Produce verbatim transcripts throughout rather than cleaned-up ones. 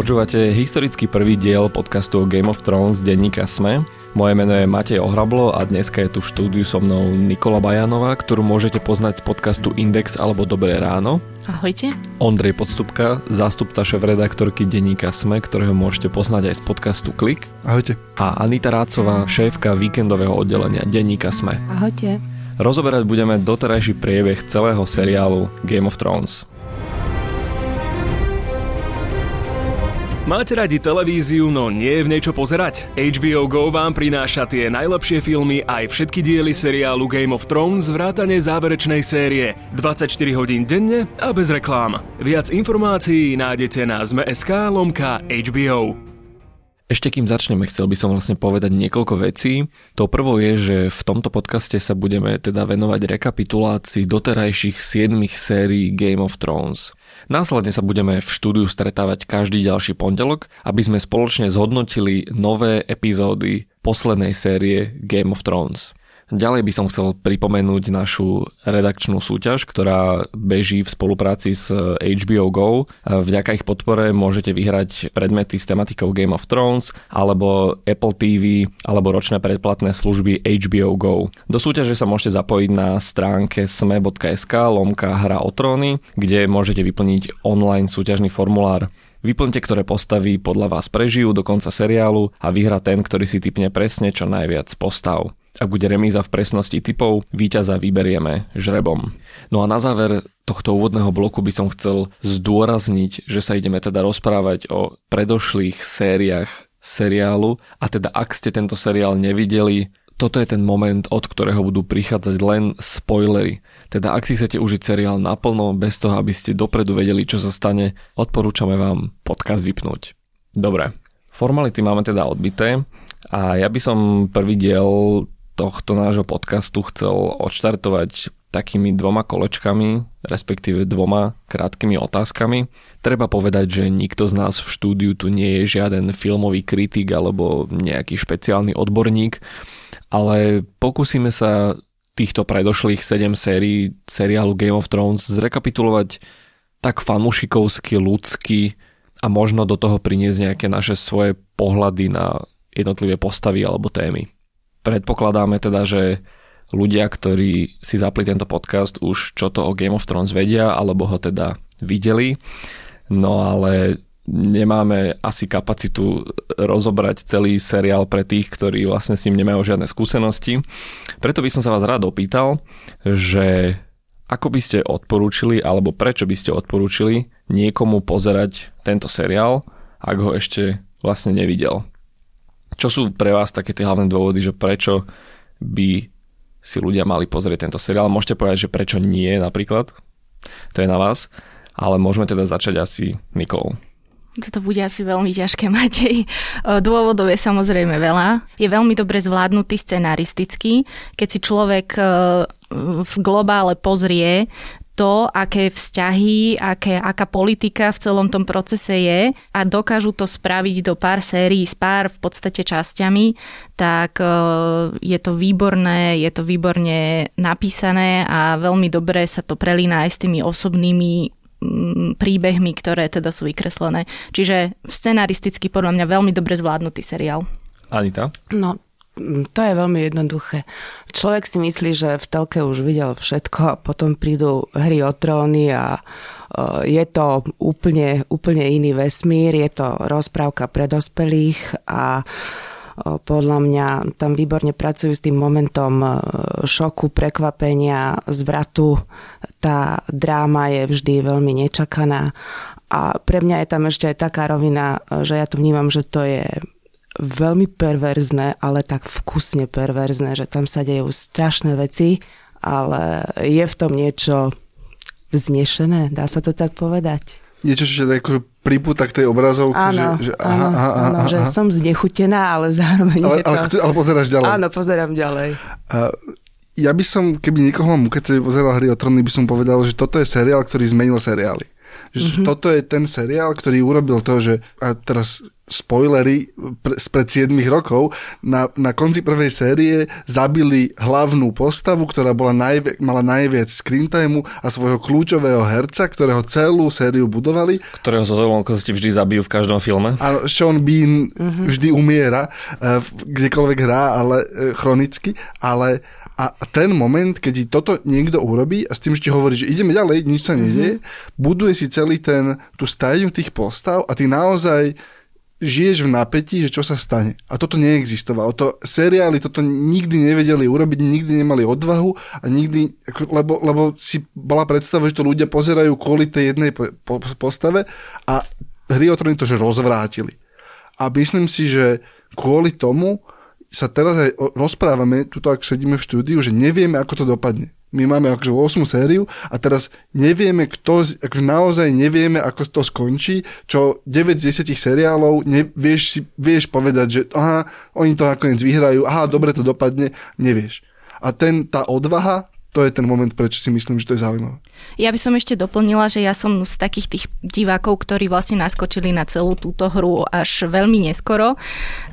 Počúvate historicky prvý diel podcastu Game of Thrones Deníka es em e. Moje meno je Matej Ohrablo a dneska je tu v štúdiu so mnou Nikola Bajanová, ktorú môžete poznať z podcastu Index alebo Dobré ráno. Ahojte. Ondrej Podstupka, zástupca šéfredaktorky Deníka es em e, ktorého môžete poznať aj z podcastu Klik. Ahojte. A Anita Rácová, šéfka víkendového oddelenia Deníka es em e. Ahojte. Rozoberať budeme doterajší priebeh celého seriálu Game of Thrones. Máte radi televíziu, no nie je v niečo pozerať? há bé ó GO vám prináša tie najlepšie filmy aj všetky diely seriálu Game of Thrones vrátane záverečnej série dvadsaťštyri hodín denne a bez reklám. Viac informácií nájdete na zet em e bodka es ká lomka há bé ó. Ešte kým začneme, chcel by som vlastne povedať niekoľko vecí. To prvou je, že v tomto podcaste sa budeme teda venovať rekapitulácii doterajších siedmich sérií Game of Thrones. Následne sa budeme v štúdiu stretávať každý ďalší pondelok, aby sme spoločne zhodnotili nové epizódy poslednej série Game of Thrones. Ďalej by som chcel pripomenúť našu redakčnú súťaž, ktorá beží v spolupráci s há bé ó GO. Vďaka ich podpore môžete vyhrať predmety s tematikou Game of Thrones, alebo Apple tí ví, alebo ročné predplatné služby há bé ó GO. Do súťaže sa môžete zapojiť na stránke sme bodka es ká lomka hra o tróny, kde môžete vyplniť online súťažný formulár. Vyplňte, ktoré postavy podľa vás prežijú do konca seriálu a vyhrá ten, ktorý si tipne presne čo najviac postav. Ak bude remíza v presnosti typov, víťaza vyberieme žrebom. No a na záver tohto úvodného bloku by som chcel zdôrazniť, že sa ideme teda rozprávať o predošlých sériách seriálu a teda ak ste tento seriál nevideli, toto je ten moment, od ktorého budú prichádzať len spoilery. Teda ak si chcete užiť seriál naplno, bez toho, aby ste dopredu vedeli, čo sa stane, odporúčame vám podcast vypnúť. Dobre, formality máme teda odbité a ja by som prvý diel tohto nášho podcastu chcel odštartovať takými dvoma kolečkami, respektíve dvoma krátkými otázkami. Treba povedať, že nikto z nás v štúdiu tu nie je žiaden filmový kritik alebo nejaký špeciálny odborník, ale pokúsime sa týchto predošlých sedem sérií seriálu Game of Thrones zrekapitulovať tak fanúšikovsky, ľudsky a možno do toho priniesť nejaké naše svoje pohľady na jednotlivé postavy alebo témy. Predpokladáme teda, že ľudia, ktorí si zapli tento podcast, už čo to o Game of Thrones vedia, alebo ho teda videli. No ale nemáme asi kapacitu rozobrať celý seriál pre tých, ktorí vlastne s ním nemajú žiadne skúsenosti. Preto by som sa vás rád opýtal, že ako by ste odporúčili, alebo prečo by ste odporúčili niekomu pozerať tento seriál, ak ho ešte vlastne nevidel. Čo sú pre vás také tie hlavné dôvody, že prečo by si ľudia mali pozrieť tento seriál? Môžete povedať, že prečo nie napríklad. To je na vás. Ale môžeme teda začať asi Nikolou. Toto bude asi veľmi ťažké, Matej. Dôvodov je samozrejme veľa. Je veľmi dobre zvládnutý scenaristicky. Keď si človek v globále pozrie to, aké vzťahy, aké, aká politika v celom tom procese je a dokážu to spraviť do pár sérií s pár v podstate časťami, tak je to výborné, je to výborne napísané a veľmi dobre sa to prelína aj s tými osobnými príbehmi, ktoré teda sú vykreslené. Čiže scenaristicky podľa mňa veľmi dobre zvládnutý seriál. Anita? No, to je veľmi jednoduché. Človek si myslí, že v telke už videl všetko a potom prídu Hry o tróny a je to úplne, úplne iný vesmír, je to rozprávka pre dospelých a podľa mňa tam výborne pracujú s tým momentom šoku, prekvapenia, zvratu. Tá dráma je vždy veľmi nečakaná a pre mňa je tam ešte aj taká rovina, že ja to vnímam, že to je veľmi perverzné, ale tak vkusne perverzné, že tam sa dejú strašné veci, ale je v tom niečo vznešené, dá sa to tak povedať. Niečo, čo je akože pripúta k tej obrazovke. Áno, že, že, aha, áno, aha, áno aha. Že som znechutená, ale zároveň ale, je to... Ale, ale pozeráš ďalej. Áno, pozerám ďalej. Uh, ja by som, keby niekoho mám ukecať, pozeral Hry o tróny, by som povedal, že toto je seriál, ktorý zmenil seriály. Mm-hmm. Toto je ten seriál, ktorý urobil to, že a teraz spoilery spred siedmich rokov, na, na konci prvej série zabili hlavnú postavu, ktorá bola najvi- mala najviac screen timeu a svojho kľúčového herca, ktorého celú sériu budovali. Ktorého sa so vždy zabijú v každom filme. A Sean Bean mm-hmm. vždy umiera, kdekoľvek hrá, ale chronicky, ale a ten moment, keď ti toto niekto urobí a s tým, že ti hovorí, že ideme ďalej, nič sa nedieje, mm-hmm. buduje si celý ten, tú stádiu tých postav a ty naozaj žiješ v napätí, že čo sa stane. A toto neexistovalo. To seriály toto nikdy nevedeli urobiť, nikdy nemali odvahu a nikdy, lebo, lebo si bola predstava, že to ľudia pozerajú kvôli tej jednej postave a Hry o tróny to, že rozvrátili. A myslím si, že kvôli tomu sa teraz aj rozprávame, tuto ak sedíme v štúdiu, že nevieme, ako to dopadne. My máme akože ôsmu sériu a teraz nevieme, kto, akože naozaj nevieme, ako to skončí, čo deväť z desať seriálov nevieš si, vieš povedať, že aha, oni to nakoniec vyhrajú, aha, dobre to dopadne, nevieš. A ten, tá odvaha, to je ten moment, prečo si myslím, že to je zaujímavé. Ja by som ešte doplnila, že ja som z takých tých divákov, ktorí vlastne naskočili na celú túto hru až veľmi neskoro.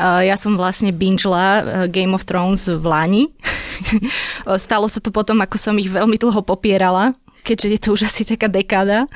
Ja som vlastne bingela Game of Thrones v lani. Stalo sa to potom, ako som ich veľmi dlho popierala, keďže je to už asi taká dekáda.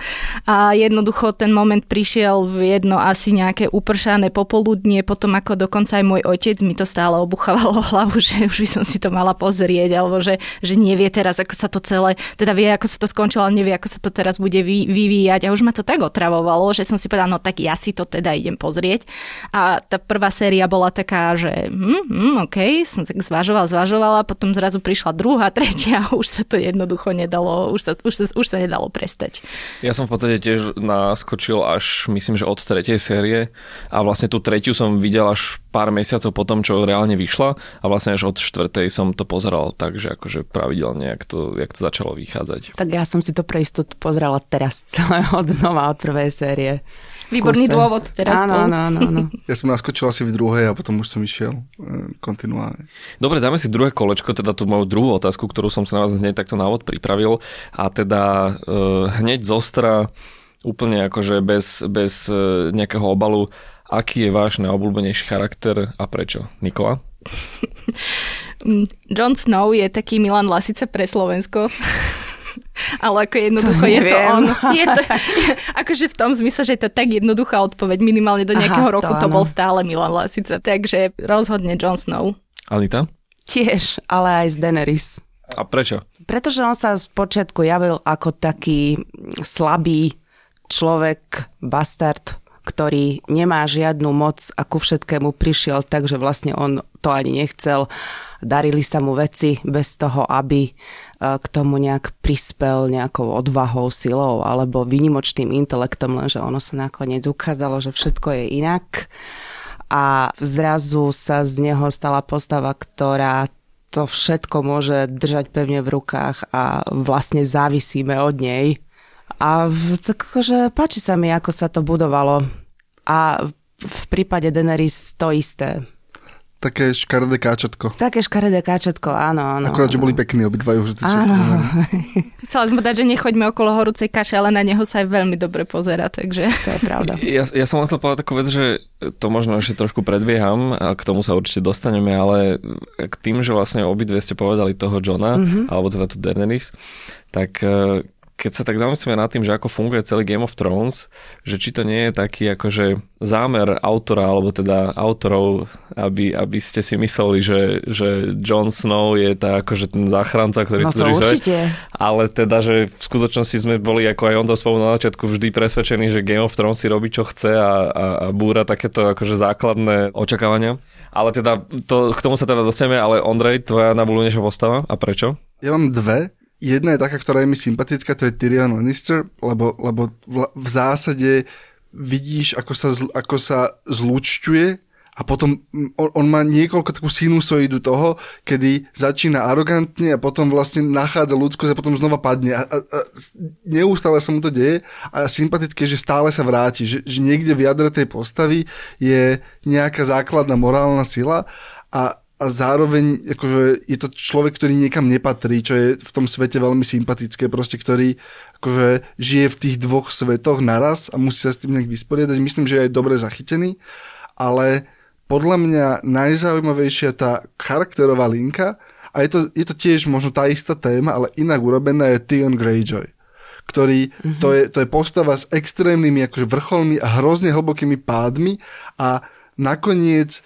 A jednoducho ten moment prišiel v jedno asi nejaké upršané popoludnie, potom ako dokonca aj môj otec mi to stále obuchávalo hlavu, že už by som si to mala pozrieť, alebo že, že nevie teraz, ako sa to celé, teda vie, ako sa to skončilo, ale nevie, ako sa to teraz bude vy, vyvíjať. A už ma to tak otravovalo, že som si povedala, no tak ja si to teda idem pozrieť. A tá prvá séria bola taká, že hm, hm, okej, okay, som tak zvažovala, zvažovala, potom zrazu prišla druhá, tretia a už sa to jednoducho nedalo, už sa, už už sa nedalo prestať. Ja som v podstate tiež naskočil až, myslím, že od tretej série a vlastne tú tretiu som videl až pár mesiacov potom, čo reálne vyšla a vlastne až od štvrtej som to pozeral, takže akože pravidelne, jak to, jak to začalo vychádzať. Tak ja som si to pre istotu pozerala teraz celé od znova, od prvej série. Výborný dôvod teraz. Áno, áno, áno, áno. Ja som naskočil asi v druhej a potom už som išiel kontinuálne. Dobre, dáme si druhé kolečko, teda tú moju druhú otázku, ktorú som sa na vás hneď takto na úvod pripravil a teda uh, hneď zostra, úplne akože bez, bez uh, nejakého obalu, aký je váš najobľúbenejší charakter a prečo? Nikola? Jon Snow je taký Milan Lasica pre Slovensko. Ale ako jednoducho to je to on. Je to, je, akože v tom zmysle, že je to tak jednoduchá odpoveď. Minimálne do nejakého Aha, roku to, to bol stále Milan Lasica. Takže rozhodne Jon Snow. Anita? Tiež, ale aj z Daenerys. A prečo? Pretože on sa z počiatku javil ako taký slabý človek, bastard, ktorý nemá žiadnu moc a ku všetkému prišiel, takže vlastne on to ani nechcel. Darili sa mu veci bez toho, aby k tomu nejak prispel nejakou odvahou, silou alebo výnimočným intelektom, lenže ono sa nakoniec ukázalo, že všetko je inak a zrazu sa z neho stala postava, ktorá to všetko môže držať pevne v rukách a vlastne závisíme od nej. A takže páči sa mi, ako sa to budovalo a v prípade Daenerys to isté. Také škaredé káčatko. Také škaredé káčatko, áno, áno. Akorát, že boli pekní obidva už. Áno. Chcela som povedať, že nechoďme okolo horúcej kaše, ale na neho sa aj veľmi dobre pozerá, takže to je pravda. Ja, ja som chcel povedať takú vec, že to možno ešte trošku predbieham a k tomu sa určite dostaneme, ale k tým, že vlastne obidve ste povedali toho Jona, mm-hmm. alebo teda tu Daenerys, tak keď sa tak zamyslíme nad tým, že ako funguje celý Game of Thrones, že či to nie je taký akože zámer autora, alebo teda autorov, aby, aby ste si mysleli, že, že Jon Snow je tá akože ten záchranca, ktorý no to určite. Ale teda, že v skutočnosti sme boli, ako aj on to spomenul na začiatku, vždy presvedčení, že Game of Thrones si robí, čo chce a, a, a búra takéto akože základné očakávania. Ale teda, to, k tomu sa teda dostaneme, ale Ondrej, tvoja najobľúbenejšia postava a prečo? Ja mám dve. Jedna je taká, ktorá je mi sympatická, to je Tyrion Lannister, lebo, lebo v zásade vidíš, ako sa, zl, ako sa zlučťuje a potom on, on má niekoľko takú sinusoidu toho, kedy začína arogantne a potom vlastne nachádza ľudskosť a potom znova padne. A, a, a neustále sa mu to deje a sympatické, že stále sa vráti, že, že niekde v jadre tej postavy je nejaká základná morálna sila a a zároveň akože, je to človek, ktorý niekam nepatrí, čo je v tom svete veľmi sympatické, proste, ktorý akože, žije v tých dvoch svetoch naraz a musí sa s tým nejak vysporiadať. Myslím, že je aj dobre zachytený, ale podľa mňa najzaujímavejšia tá charakterová linka, a je to, je to tiež možno tá istá téma, ale inak urobená, je Theon Greyjoy, ktorý, mm-hmm. to, je, to je postava s extrémnymi akože, vrcholmi a hrozne hlbokými pádmi a nakoniec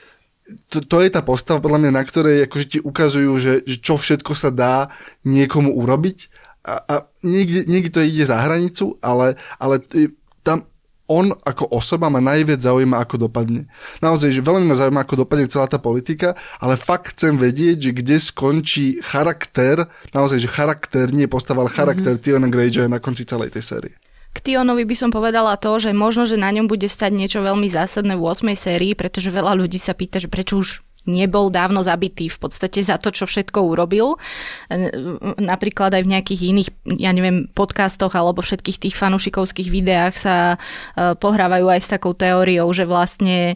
To, to je tá postava, podľa mňa, na ktorej akože ti ukazujú, že, že čo všetko sa dá niekomu urobiť a, a niekde, niekde to ide za hranicu, ale, ale tam on ako osoba ma najviac zaujíma, ako dopadne. Naozaj, že veľmi ma zaujíma, ako dopadne celá tá politika, ale fakt chcem vedieť, že kde skončí charakter, naozaj, že charakter, nie postava, ale charakter mm-hmm. Theona Greyjoya na konci celej tej série. K Theonovi by som povedala to, že možno, že na ňom bude stať niečo veľmi zásadné v ôsmej sérii, pretože veľa ľudí sa pýta, že prečo už nebol dávno zabitý v podstate za to, čo všetko urobil. Napríklad aj v nejakých iných, ja neviem, podcastoch alebo všetkých tých fanúšikovských videách sa pohrávajú aj s takou teóriou, že vlastne,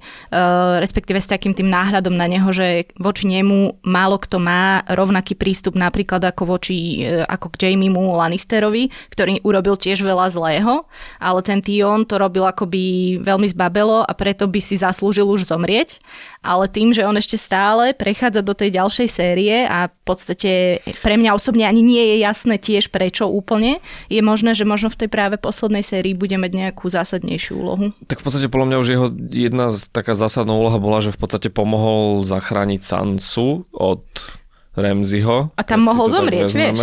respektíve s takým tým náhľadom na neho, že voči nemu málo kto má rovnaký prístup napríklad ako voči, ako k Jaimému Lannisterovi, ktorý urobil tiež veľa zlého, ale ten Theon to robil akoby veľmi zbabelo a preto by si zaslúžil už zomrieť, ale tým, že on ešte stále prechádza do tej ďalšej série a v podstate pre mňa osobne ani nie je jasné tiež prečo úplne. Je možné, že možno v tej práve poslednej sérii bude mať nejakú zásadnejšiu úlohu. Tak v podstate podľa mňa už jeho jedna z taká zásadná úloha bola, že v podstate pomohol zachrániť Sansu od Ramsayho. A tam mohol zomrieť, vieš?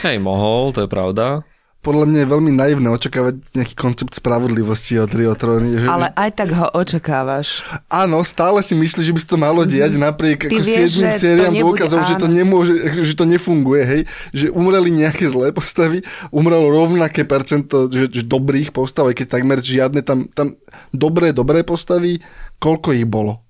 Hej, mohol, to je pravda. Podľa mňa je veľmi naivné očakávať nejaký koncept spravodlivosti od hry o tróny. Že... Ale aj tak ho očakávaš. Áno, stále si myslíš, že by sa to malo diať mm. napriek siedmym sériám dôkazov, že to nemôže, že to nefunguje, hej, že umreli nejaké zlé postavy, umrelo rovnaké percento že, že dobrých postav, aj keď takmer žiadne tam, tam dobré, dobré postavy, koľko ich bolo.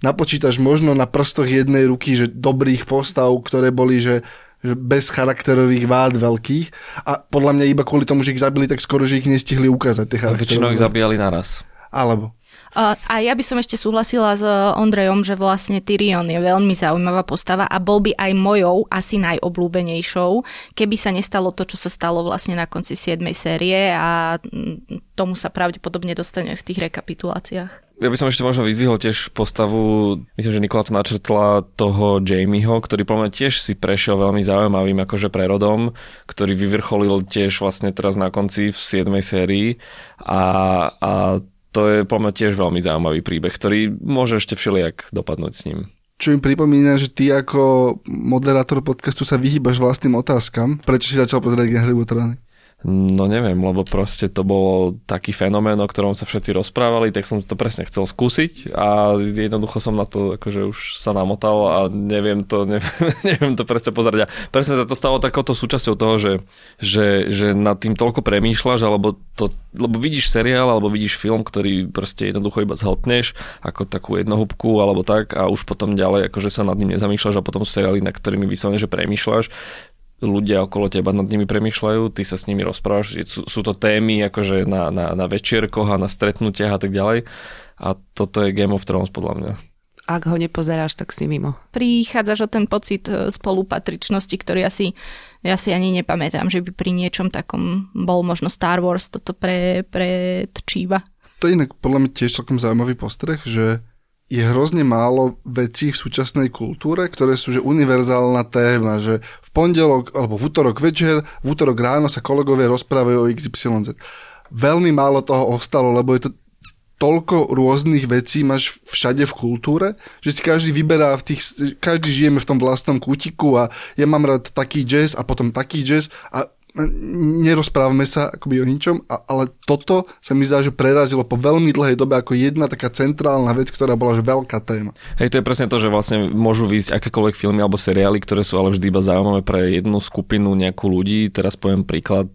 Napočítaš možno na prstoch jednej ruky, že dobrých postav, ktoré boli, že že bez charakterových vád veľkých a podľa mňa iba kvôli tomu, že ich zabili tak skoro, že ich nestihli ukázať. Tie väčšinou ich zabíjali naraz. Alebo. A ja by som ešte súhlasila s Ondrejom, že vlastne Tyrion je veľmi zaujímavá postava a bol by aj mojou asi najobľúbenejšou, keby sa nestalo to, čo sa stalo vlastne na konci siedmej série a tomu sa pravdepodobne dostane v tých rekapituláciách. Ja by som ešte možno vyzvihol tiež postavu, myslím, že Nikola to načrtla, toho Jamieho, ktorý podľa mňa tiež si prešiel veľmi zaujímavým akože prerodom, ktorý vyvrcholil tiež vlastne teraz na konci v siedmej sérii a, a to je podľa mňa tiež veľmi zaujímavý príbeh, ktorý môže ešte všelijak dopadnúť s ním. Čo mi pripomína, že ty ako moderátor podcastu sa vyhýbaš vlastným otázkam. Prečo si začal pozerať Hru o tróny? No neviem, lebo proste to bol taký fenomén, o ktorom sa všetci rozprávali, tak som to presne chcel skúsiť a jednoducho som na to akože už sa namotal a neviem to, neviem, neviem to presne pozerať. A presne sa to stalo takouto súčasťou toho, že, že, že nad tým toľko premýšľaš, alebo to, lebo vidíš seriál, alebo vidíš film, ktorý proste jednoducho iba zhltneš ako takú jednohúbku alebo tak a už potom ďalej akože sa nad ním nezamýšľaš a potom sú seriály, na ktorými vyslovene, že premýšľaš. Ľudia okolo teba nad nimi premýšľajú, ty sa s nimi rozprávaš, sú, sú to témy akože na, na, na večierkoch a na stretnutiach a tak ďalej a toto je Game of Thrones podľa mňa. Ak ho nepozeráš, tak si mimo. Prichádzaš o ten pocit spolupatričnosti, ktorý asi, ja si ani nepamätám, že by pri niečom takom bol možno Star Wars toto pre, pre tčíva. To je inak podľa mňa tiež celkom zaujímavý postreh, že je hrozne málo vecí v súčasnej kultúre, ktoré sú že univerzálna téma, že v pondelok alebo v útorok večer, v útorok ráno sa kolegovia rozprávajú o iks ypsilon zet. Veľmi málo toho ostalo, lebo je to toľko rôznych vecí máš všade v kultúre, že si každý vyberá v tých, každý žijeme v tom vlastnom kútiku a ja mám rád taký jazz a potom taký jazz a nerozprávame sa akoby o ničom, ale toto sa mi zdá, že prerazilo po veľmi dlhej dobe ako jedna taká centrálna vec, ktorá bola že veľká téma. Hej, to je presne to, že vlastne môžu vyjsť akékoľvek filmy alebo seriály, ktoré sú ale vždy iba zaujímavé pre jednu skupinu nejakú ľudí. Teraz poviem príklad,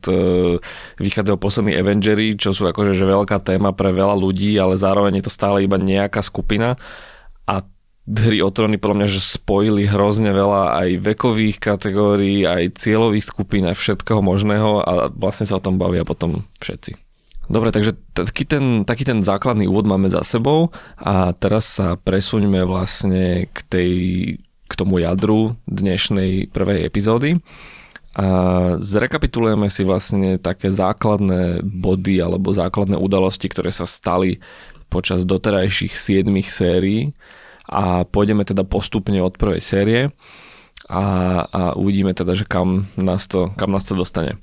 vychádzajú poslední Avengery, čo sú akože že veľká téma pre veľa ľudí, ale zároveň je to stále iba nejaká skupina a Hry o tróny podľa mňa, že spojili hrozne veľa aj vekových kategórií, aj cieľových skupín, aj všetkého možného a vlastne sa o tom bavia potom všetci. Dobre, takže taký ten, taký ten základný úvod máme za sebou a teraz sa presuňme vlastne k tej, k tomu jadru dnešnej prvej epizódy a zrekapitulujeme si vlastne také základné body alebo základné udalosti, ktoré sa stali počas doterajších siedmich sérií a pôjdeme teda postupne od prvej série a, a uvidíme teda, že kam nás to, kam nás to dostane.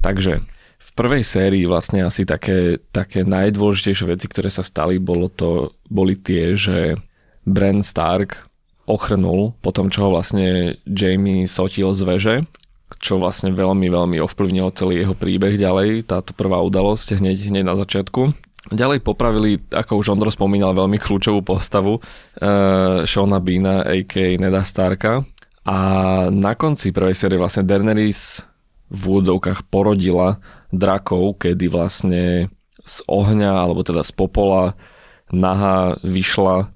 Takže v prvej sérii vlastne asi také, také najdôležitejšie veci, ktoré sa stali, bolo to, boli tie, že Bran Stark ochrnul po tom, čo ho vlastne Jamie sotil z veže, čo vlastne veľmi, veľmi ovplyvnilo celý jeho príbeh ďalej, táto prvá udalosť hneď, hneď na začiatku. Ďalej popravili, ako už Ondro spomínal, veľmi kľúčovú postavu uh, Seana Beana, á ká á. Neda Starka. A na konci prvej série vlastne Daenerys v úvodzovkách porodila drakov, kedy vlastne z ohňa, alebo teda z popola nahá vyšla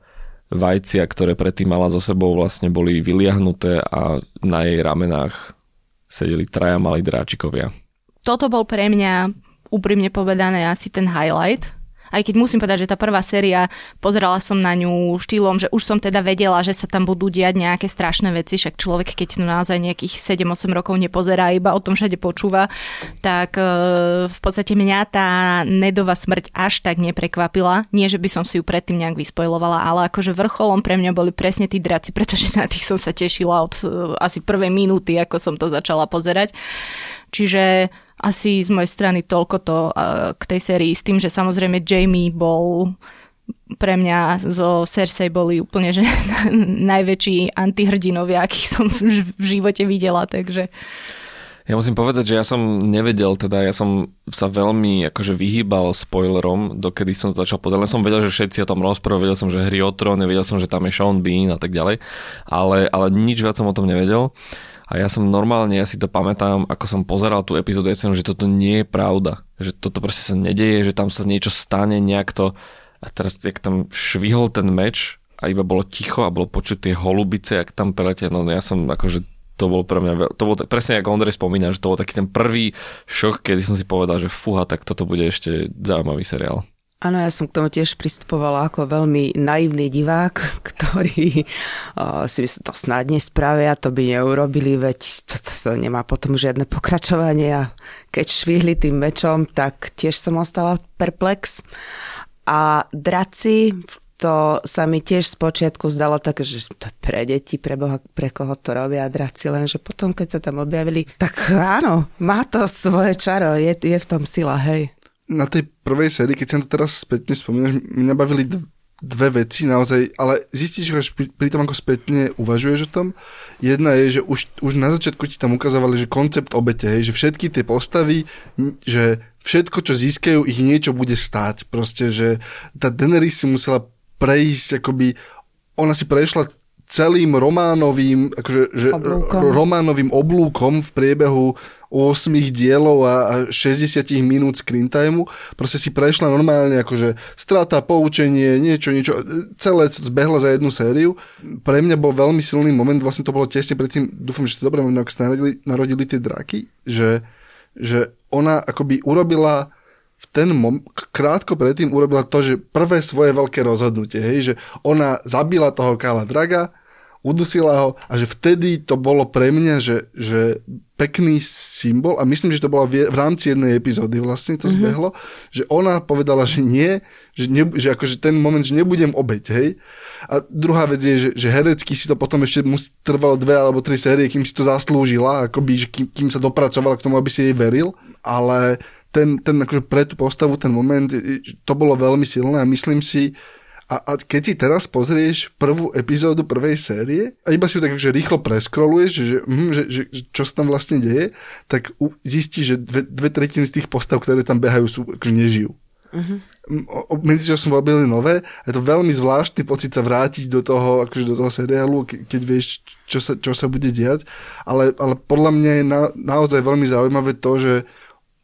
vajcia, ktoré predtým mala so sebou, vlastne boli vyliahnuté a na jej ramenách sedeli traja malí dráčikovia. Toto bol pre mňa, úprimne povedané, asi ten highlight. Aj keď musím povedať, že tá prvá séria, pozerala som na ňu štýlom, že už som teda vedela, že sa tam budú diať nejaké strašné veci, však človek, keď no naozaj nejakých sedem osem rokov nepozerá, iba o tom všade počúva, tak e, v podstate mňa tá Nedova smrť až tak neprekvapila. Nie, že by som si ju predtým nejak vyspoilovala, ale akože vrcholom pre mňa boli presne tí draci, pretože na tých som sa tešila od e, asi prvej minúty, ako som to začala pozerať. Čiže asi z mojej strany toľko to k tej sérii, s tým, že samozrejme Jamie bol pre mňa, zo Cersei boli úplne že najväčší antihrdinovia, akých som v živote videla, takže... Ja musím povedať, že ja som nevedel, teda ja som sa veľmi akože vyhýbal spoilerom, dokedy som to začal pozerať. Som vedel, že všetci o tom rozprávajú, vedel som, že hry o trón, vedel som, že tam je Sean Bean a tak ďalej, ale, ale nič viac som o tom nevedel. A ja som normálne, ja si to pamätám, ako som pozeral tú epizódu, ja som, že toto nie je pravda. Že toto proste sa nedeje, že tam sa niečo stane, nejak to... A teraz, jak tam švihol ten meč a iba bolo ticho a bolo počuť tie holubice, jak tam preletia. No ja som akože, to bolo pre mňa... To bolo presne, ako Ondrej spomínal, že to bol taký ten prvý šok, kedy som si povedal, že fúha, tak toto bude ešte zaujímavý seriál. Áno, ja som k tomu tiež pristupovala ako veľmi naivný divák, ktorý uh, si myslím, to snáď nespravia, to by neurobili, veď to, to, to nemá potom žiadne pokračovanie a keď švihli tým mečom, tak tiež som ostala perplex. A draci, to sa mi tiež z počiatku zdalo také, že to je pre deti, pre Boha, pre koho to robia draci, lenže potom, keď sa tam objavili, tak áno, má to svoje čaro, je, je v tom sila, hej. Na tej prvej sérii, keď som to teraz spätne spomínal, mňa bavili dve veci naozaj, ale zistíš, že pri tom, ako spätne uvažuješ o tom, jedna je, že už, už na začiatku ti tam ukazovali, že koncept obete, hej, že všetky tie postavy, že všetko, čo získajú, ich niečo bude stáť. Proste, že tá Daenerys si musela prejsť, akoby, ona si prešla celým románovým, akože, že oblúkom. románovým oblúkom v priebehu osem dielov a šesťdesiat minút screen time-u. Proste si prešla normálne akože strata, poučenie, niečo, niečo. Celé zbehla za jednu sériu. Pre mňa bol veľmi silný moment, vlastne to bolo tesne predtým, dúfam, že to dobre, ako sa narodili, narodili tie draky, že, že ona akoby urobila... v ten moment, krátko predtým urobila to, že prvé svoje veľké rozhodnutie, hej, že ona zabila toho Kala Draga, udusila ho a že vtedy to bolo pre mňa, že, že pekný symbol a myslím, že to bolo v, v rámci jednej epizódy vlastne to mm-hmm. zbehlo, že ona povedala, že nie, že, ne, že akože ten moment, že nebudem obeť, hej. A druhá vec je, že, že herecky si to potom ešte trvalo dve alebo tri série, kým si to zaslúžila, akoby, kým, kým sa dopracovala k tomu, aby si jej veril, ale ten, ten akože pre tú postavu, ten moment, to bolo veľmi silné a myslím si, a, a keď si teraz pozrieš prvú epizódu prvej série a iba si ju tak akože rýchlo preskroluješ, že, mm, že, že čo sa tam vlastne deje, tak zistíš, že dve, dve tretiny z tých postav, ktoré tam behajú, sú, akože nežijú. Uh-huh. Medzi čo som robili nové, je to veľmi zvláštny pocit sa vrátiť do toho, akože do toho seriálu, keď vieš, čo sa, čo sa bude diať, ale, ale podľa mňa je na, naozaj veľmi zaujímavé to, že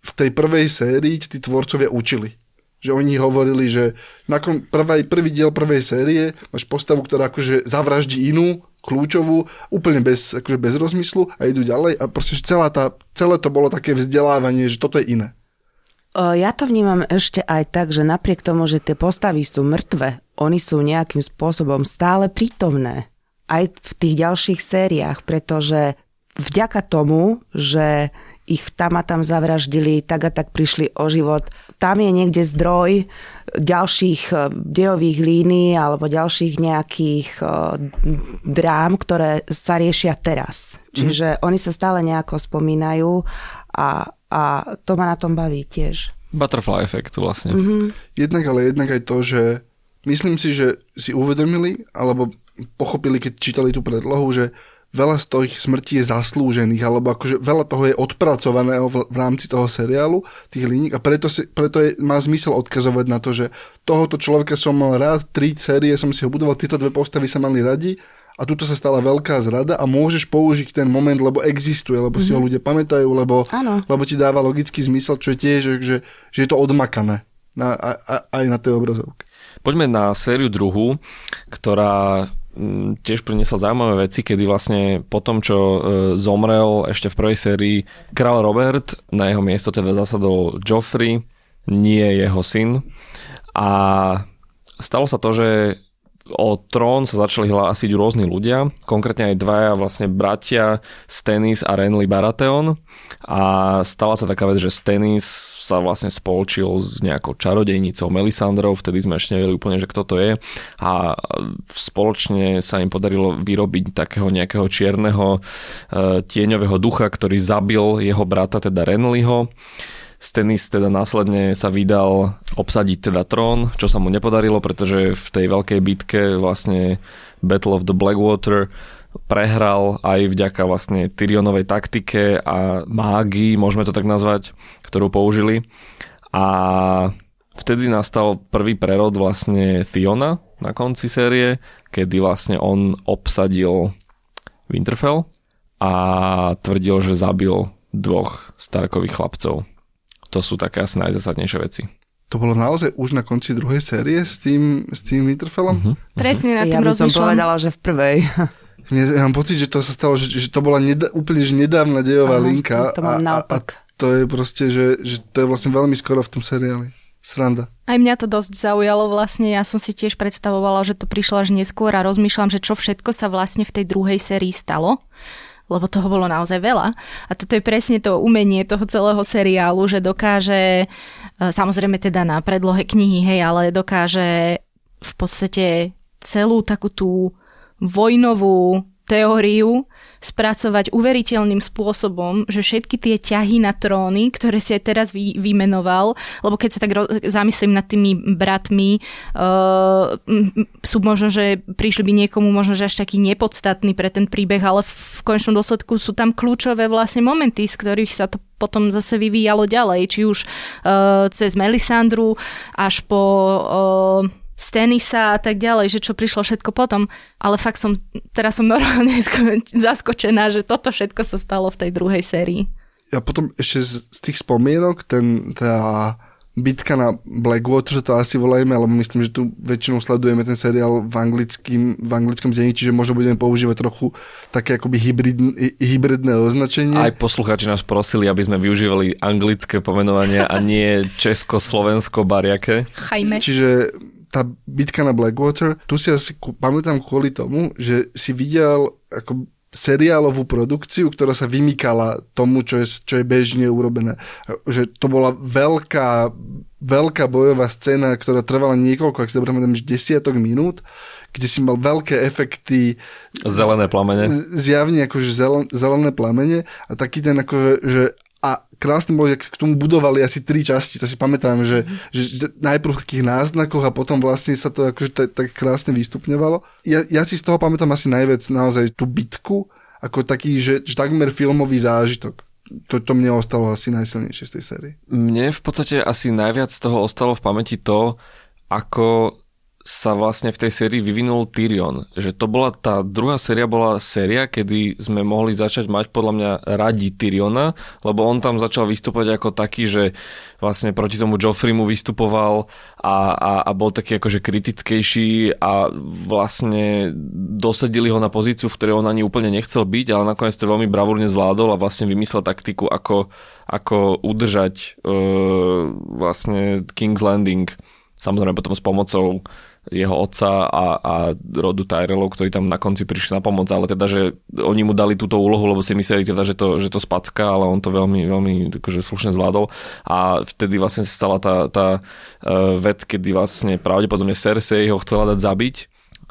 v tej prvej sérii tí tvorcovia učili. Že oni hovorili, že na kon- prvý, prvý diel prvej série máš postavu, ktorá akože zavraždí inú, kľúčovú, úplne bez, akože bez rozmyslu a idú ďalej a proste celá tá, celé to bolo také vzdelávanie, že toto je iné. Ja to vnímam ešte aj tak, že napriek tomu, že tie postavy sú mŕtve, oni sú nejakým spôsobom stále prítomné. Aj v tých ďalších sériách, pretože vďaka tomu, že ich tam a tam zavraždili, tak a tak prišli o život. Tam je niekde zdroj ďalších dejových línií alebo ďalších nejakých drám, ktoré sa riešia teraz. Čiže mm. oni sa stále nejako spomínajú a, a to ma na tom baví tiež. Butterfly effect vlastne. Mm-hmm. Jednak, ale jednak aj to, že myslím si, že si uvedomili alebo pochopili, keď čítali tú predlohu, že veľa z tých smrtí je zaslúžených, alebo akože veľa toho je odpracovaného v, v rámci toho seriálu, tých líniek, a preto, si, preto je, má zmysel odkazovať na to, že tohoto človeka som mal rád, tri série som si ho budoval, tieto dve postavy sa mali radi a tuto sa stala veľká zrada a môžeš použiť ten moment, lebo existuje, lebo mm-hmm. si ho ľudia pamätajú, lebo, lebo ti dáva logický zmysel, čo je tiež, že, že, že je to odmakané na, a, a, aj na tej obrazovke. Poďme na sériu druhú, ktorá tiež priniesla zaujímavé veci, kedy vlastne po tom, čo zomrel ešte v prvej sérii král Robert, na jeho miesto teda zasadol Joffrey, nie jeho syn. A stalo sa to, že o trón sa začali hlásiť rôzni ľudia, konkrétne aj dvaja vlastne bratia, Stannis a Renly Baratheon. A stala sa taká vec, že Stannis sa vlastne spolčil s nejakou čarodejnicou Melisandrou, vtedy sme ešte nevedeli úplne, že kto to je. A spoločne sa im podarilo vyrobiť takého nejakého čierneho e, tieňového ducha, ktorý zabil jeho brata, teda Renlyho. Stannis teda následne sa vydal obsadiť teda trón, čo sa mu nepodarilo, pretože v tej veľkej bitke vlastne Battle of the Blackwater prehral aj vďaka vlastne Tyrionovej taktike a mágii, môžeme to tak nazvať, ktorú použili. A vtedy nastal prvý prerod vlastne Theona na konci série, kedy vlastne on obsadil Winterfell a tvrdil, že zabil dvoch Starkových chlapcov. To sú také asi najzásadnejšie veci. To bolo naozaj už na konci druhej série s tým, s tým Winterfellom? Uh-huh. Presne na tým rozmýšľam. Ja by rozmýšľam. som povedala, že v prvej. Ja mám pocit, že to sa stalo, že, že to bola nedá, úplne že nedávna dejová Aha, linka. To mám a, a to je proste, že, že to je vlastne veľmi skoro v tom seriáli. Sranda. Aj mňa to dosť zaujalo vlastne. Ja som si tiež predstavovala, že to prišlo až neskôr a rozmýšľam, že čo všetko sa vlastne v tej druhej sérii stalo. Lebo toho bolo naozaj veľa. A toto je presne to umenie toho celého seriálu, že dokáže, samozrejme teda na predlohe knihy, hej, ale dokáže v podstate celú takú tú vojnovú teóriu spracovať uveriteľným spôsobom, že všetky tie ťahy na tróny, ktoré si aj teraz vy, vymenoval, lebo keď sa tak ro- zamyslím nad tými bratmi, uh, sú možno, že prišli by niekomu možno, že až taký nepodstatný pre ten príbeh, ale v, v konečnom dôsledku sú tam kľúčové vlastne momenty, z ktorých sa to potom zase vyvíjalo ďalej, či už uh, cez Melisandru až po Uh, Stannisa a tak ďalej, že čo prišlo všetko potom, ale fakt som, teraz som normálne zaskočená, že toto všetko sa stalo v tej druhej sérii. Ja potom ešte z tých spomienok, ten, tá bitka na Blackwater, to asi volajme, ale myslím, že tu väčšinou sledujeme ten seriál v, v anglickom zdení, čiže možno budeme používať trochu také akoby hybridn, hybridné označenie. Aj posluchači nás prosili, aby sme využívali anglické pomenovania a nie česko-slovensko-bariaké. Chajme. Čiže tá bitka na Blackwater, tu si asi pamätám kvôli tomu, že si videl ako seriálovú produkciu, ktorá sa vymykala tomu, čo je, čo je bežne urobené. Že to bola veľká, veľká bojová scéna, ktorá trvala niekoľko, ak si dobre pamätám, desiatok minút, kde si mal veľké efekty. Zelené plamene. Zjavne akože zelen, zelené plamene a taký ten akože, že a krásne bolo, že k tomu budovali asi tri časti, to si pamätám, že, že najprv v takých náznakoch a potom vlastne sa to akože tak, tak krásne vystupňovalo. Ja, ja si z toho pamätám asi najviac naozaj tú bitku, ako taký, že, že takmer filmový zážitok. To, to mne ostalo asi najsilnejšie z tej série. Mne v podstate asi najviac z toho ostalo v pamäti to, ako sa vlastne v tej sérii vyvinul Tyrion. Že to bola tá druhá séria, bola séria, kedy sme mohli začať mať podľa mňa radi Tyriona, lebo on tam začal vystupovať ako taký, že vlastne proti tomu Joffreymu vystupoval a, a, a bol taký akože kritickejší a vlastne dosadili ho na pozíciu, v ktorej on ani úplne nechcel byť, ale nakoniec to veľmi bravúrne zvládol a vlastne vymyslel taktiku, ako, ako udržať e, vlastne King's Landing. Samozrejme potom s pomocou jeho otca a, a rodu Tyrellov, ktorí tam na konci prišli na pomoc, ale teda, že oni mu dali túto úlohu, lebo si mysleli teda, že to, že to spacká, ale on to veľmi, veľmi akože slušne zvládol a vtedy vlastne sa stala tá, tá vec, kedy vlastne pravdepodobne Cersei ho chcela dať zabiť,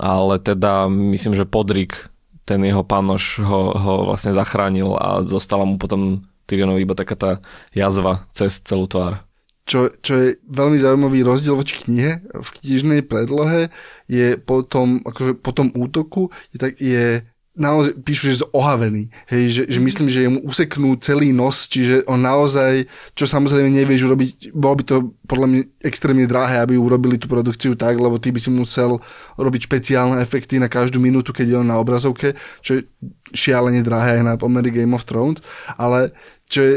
ale teda myslím, že Podrick, ten jeho panoš ho, ho vlastne zachránil a zostala mu potom Tyrionovi iba taká tá jazva cez celú tvár. Čo, čo je veľmi zaujímavý rozdiel voči knihe. V knižnej predlohe je potom, akože po tom útoku je, tak, je naozaj, píšu, že zohavený. Hej, že, že myslím, že jemu useknú celý nos, čiže on naozaj, čo samozrejme nevieš urobiť, bolo by to podľa mňa extrémne drahé, aby urobili tú produkciu tak, lebo ty by si musel robiť špeciálne efekty na každú minútu, keď je on na obrazovke, čo je šialene drahé na pomery Game of Thrones, ale čo je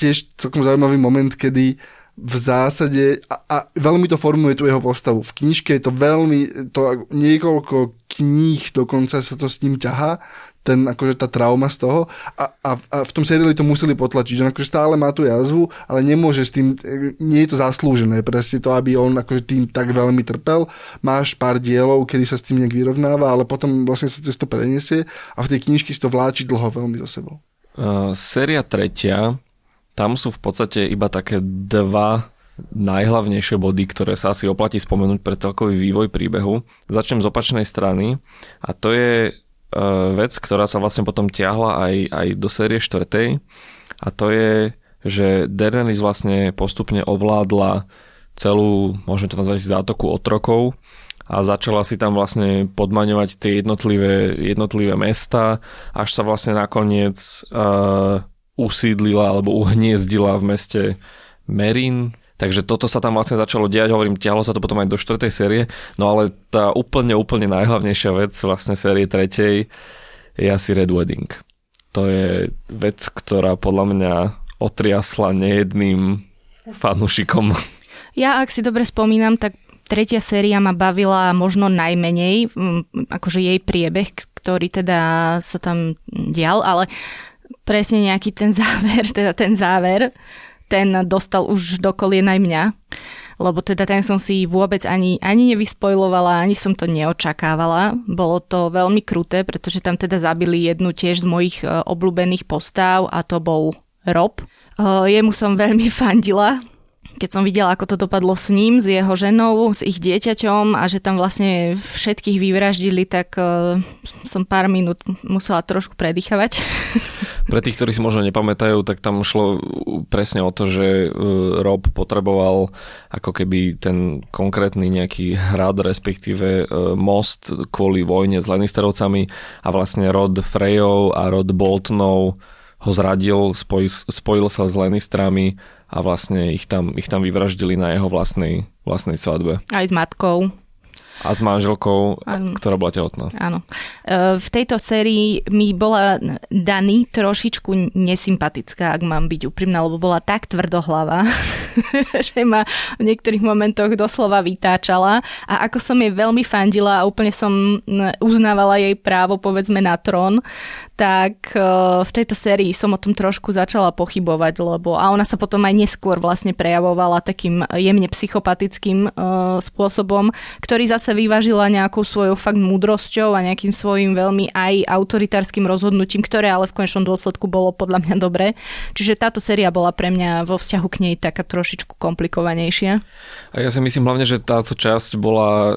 tiež celkom zaujímavý moment, kedy v zásade, a, a veľmi to formuje tu jeho postavu. V knižke je to veľmi, to niekoľko kníh dokonca sa to s ním ťahá, ten akože tá trauma z toho a, a, a v tom seriáli to museli potlačiť. On akože stále má tú jazvu, ale nemôže s tým, nie je to zaslúžené presne to, aby on akože tým tak veľmi trpel. Máš pár dielov, kedy sa s tým nejak vyrovnáva, ale potom vlastne sa cez to preniesie a v tej knižke si to vláči dlho veľmi so sebou. Uh, séria tretia. Tam sú v podstate iba také dva najhlavnejšie body, ktoré sa asi oplatí spomenúť pre celkový vývoj príbehu. Začnem z opačnej strany a to je e, vec, ktorá sa vlastne potom ťahla aj, aj do série štvrtej a to je, že Daenerys vlastne postupne ovládla celú, môžeme to nazvať, zátoku otrokov a začala si tam vlastne podmaňovať tie jednotlivé, jednotlivé mesta, až sa vlastne nakoniec e, usídlila alebo uhniezdila v meste Merin. Takže toto sa tam vlastne začalo diať, hovorím, ťahlo sa to potom aj do štvrtej série, no ale tá úplne, úplne najhlavnejšia vec vlastne série tretej je asi Red Wedding. To je vec, ktorá podľa mňa otriasla nejedným fanúšikom. Ja, ak si dobre spomínam, tak tretia séria ma bavila možno najmenej, akože jej priebeh, ktorý teda sa tam dial, ale presne nejaký ten záver, teda ten záver, ten dostal už do kolien aj mňa, lebo teda ten som si vôbec ani, ani nevyspojlovala, ani som to neočakávala. Bolo to veľmi kruté, pretože tam teda zabili jednu tiež z mojich obľúbených postav a to bol Rob. Jemu som veľmi fandila, keď som videla, ako to dopadlo s ním, s jeho ženou, s ich dieťaťom a že tam vlastne všetkých vyvraždili, tak uh, som pár minút musela trošku predýchavať. Pre tých, ktorí si možno nepamätajú, tak tam šlo presne o to, že uh, Rob potreboval ako keby ten konkrétny nejaký hrad, respektíve uh, most kvôli vojne s Lannisterovcami a vlastne rod Freyov a rod Boltonov ho zradil, spoj, spojil sa s Lannisterami a vlastne ich tam, ich tam vyvraždili na jeho vlastnej, vlastnej svadbe. Aj s matkou. A s manželkou, ano. Ktorá bola tehotná. Áno. V tejto sérii mi bola Dany trošičku nesympatická, ak mám byť úprimná, lebo bola tak tvrdohlava, že ma v niektorých momentoch doslova vytáčala. A ako som jej veľmi fandila a úplne som uznávala jej právo, povedzme, na trón, tak v tejto sérii som o tom trošku začala pochybovať, lebo a ona sa potom aj neskôr vlastne prejavovala takým jemne psychopatickým spôsobom, ktorý zase sa vyvážila nejakou svojou fakt múdrosťou a nejakým svojím veľmi aj autoritárskym rozhodnutím, ktoré ale v konečnom dôsledku bolo podľa mňa dobré. Čiže táto séria bola pre mňa vo vzťahu k nej taká trošičku komplikovanejšia. A ja si myslím hlavne, že táto časť bola e,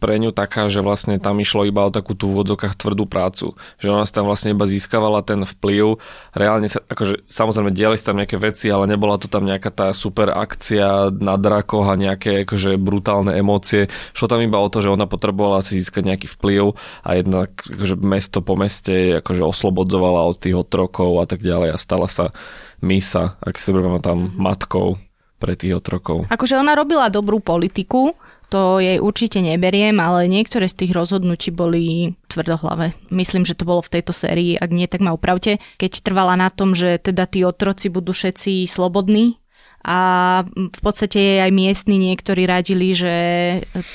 pre ňu taká, že vlastne tam išlo iba o takú tú v odzokách tvrdú prácu. Že ona tam vlastne iba získavala ten vplyv. Reálne sa, akože samozrejme diali sa tam nejaké veci, ale nebola to tam nejaká tá super akcia na drakoch a nejaké akože brutálne emócie. Šlo tam iba o to, že ona potrebovala si získať nejaký vplyv a jednak akože mesto po meste akože oslobodzovala od tých otrokov a tak ďalej a stala sa Misa, ak si to brávam tam, matkou pre tých otrokov. Akože ona robila dobrú politiku, to jej určite neberiem, ale niektoré z tých rozhodnutí boli tvrdohlavé. Myslím, že to bolo v tejto sérii, ak nie, tak ma opravte. Keď trvala na tom, že teda tí otroci budú všetci slobodní, a v podstate jej aj miestni niektorí radili, že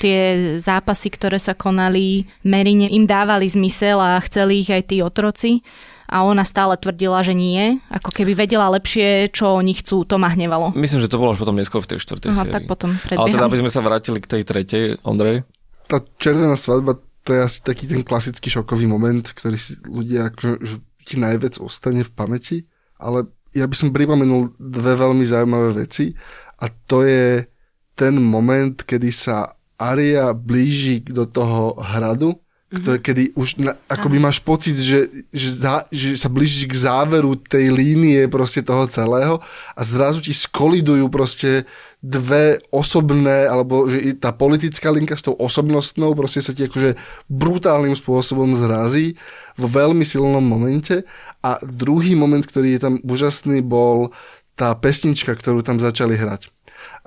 tie zápasy, ktoré sa konali v Merine, im dávali zmysel a chceli ich aj tí otroci. A ona stále tvrdila, že nie, ako keby vedela lepšie, čo oni chcú, to ma hnevalo. Myslím, že to bolo až potom neskôr v tej štvrtej sérii. Tak potom predbieham. Ale teda, aby sme sa vrátili k tej tretej, Ondrej? Tá červená svadba, to je asi taký ten klasický šokový moment, ktorý si ľudia, akože ti najviac ostane v pamäti, ale ja by som pripomenul dve veľmi zaujímavé veci a to je ten moment, kedy sa Arya blíži do toho hradu, ktoré, kedy už na, akoby máš pocit, že, že, za, že sa blížiš k záveru tej línie proste toho celého a zrazu ti skolidujú proste dve osobné, alebo že tá politická linka s tou osobnostnou proste sa ti akože brutálnym spôsobom zrazí v veľmi silnom momente. A druhý moment, ktorý je tam úžasný, bol tá pesnička, ktorú tam začali hrať.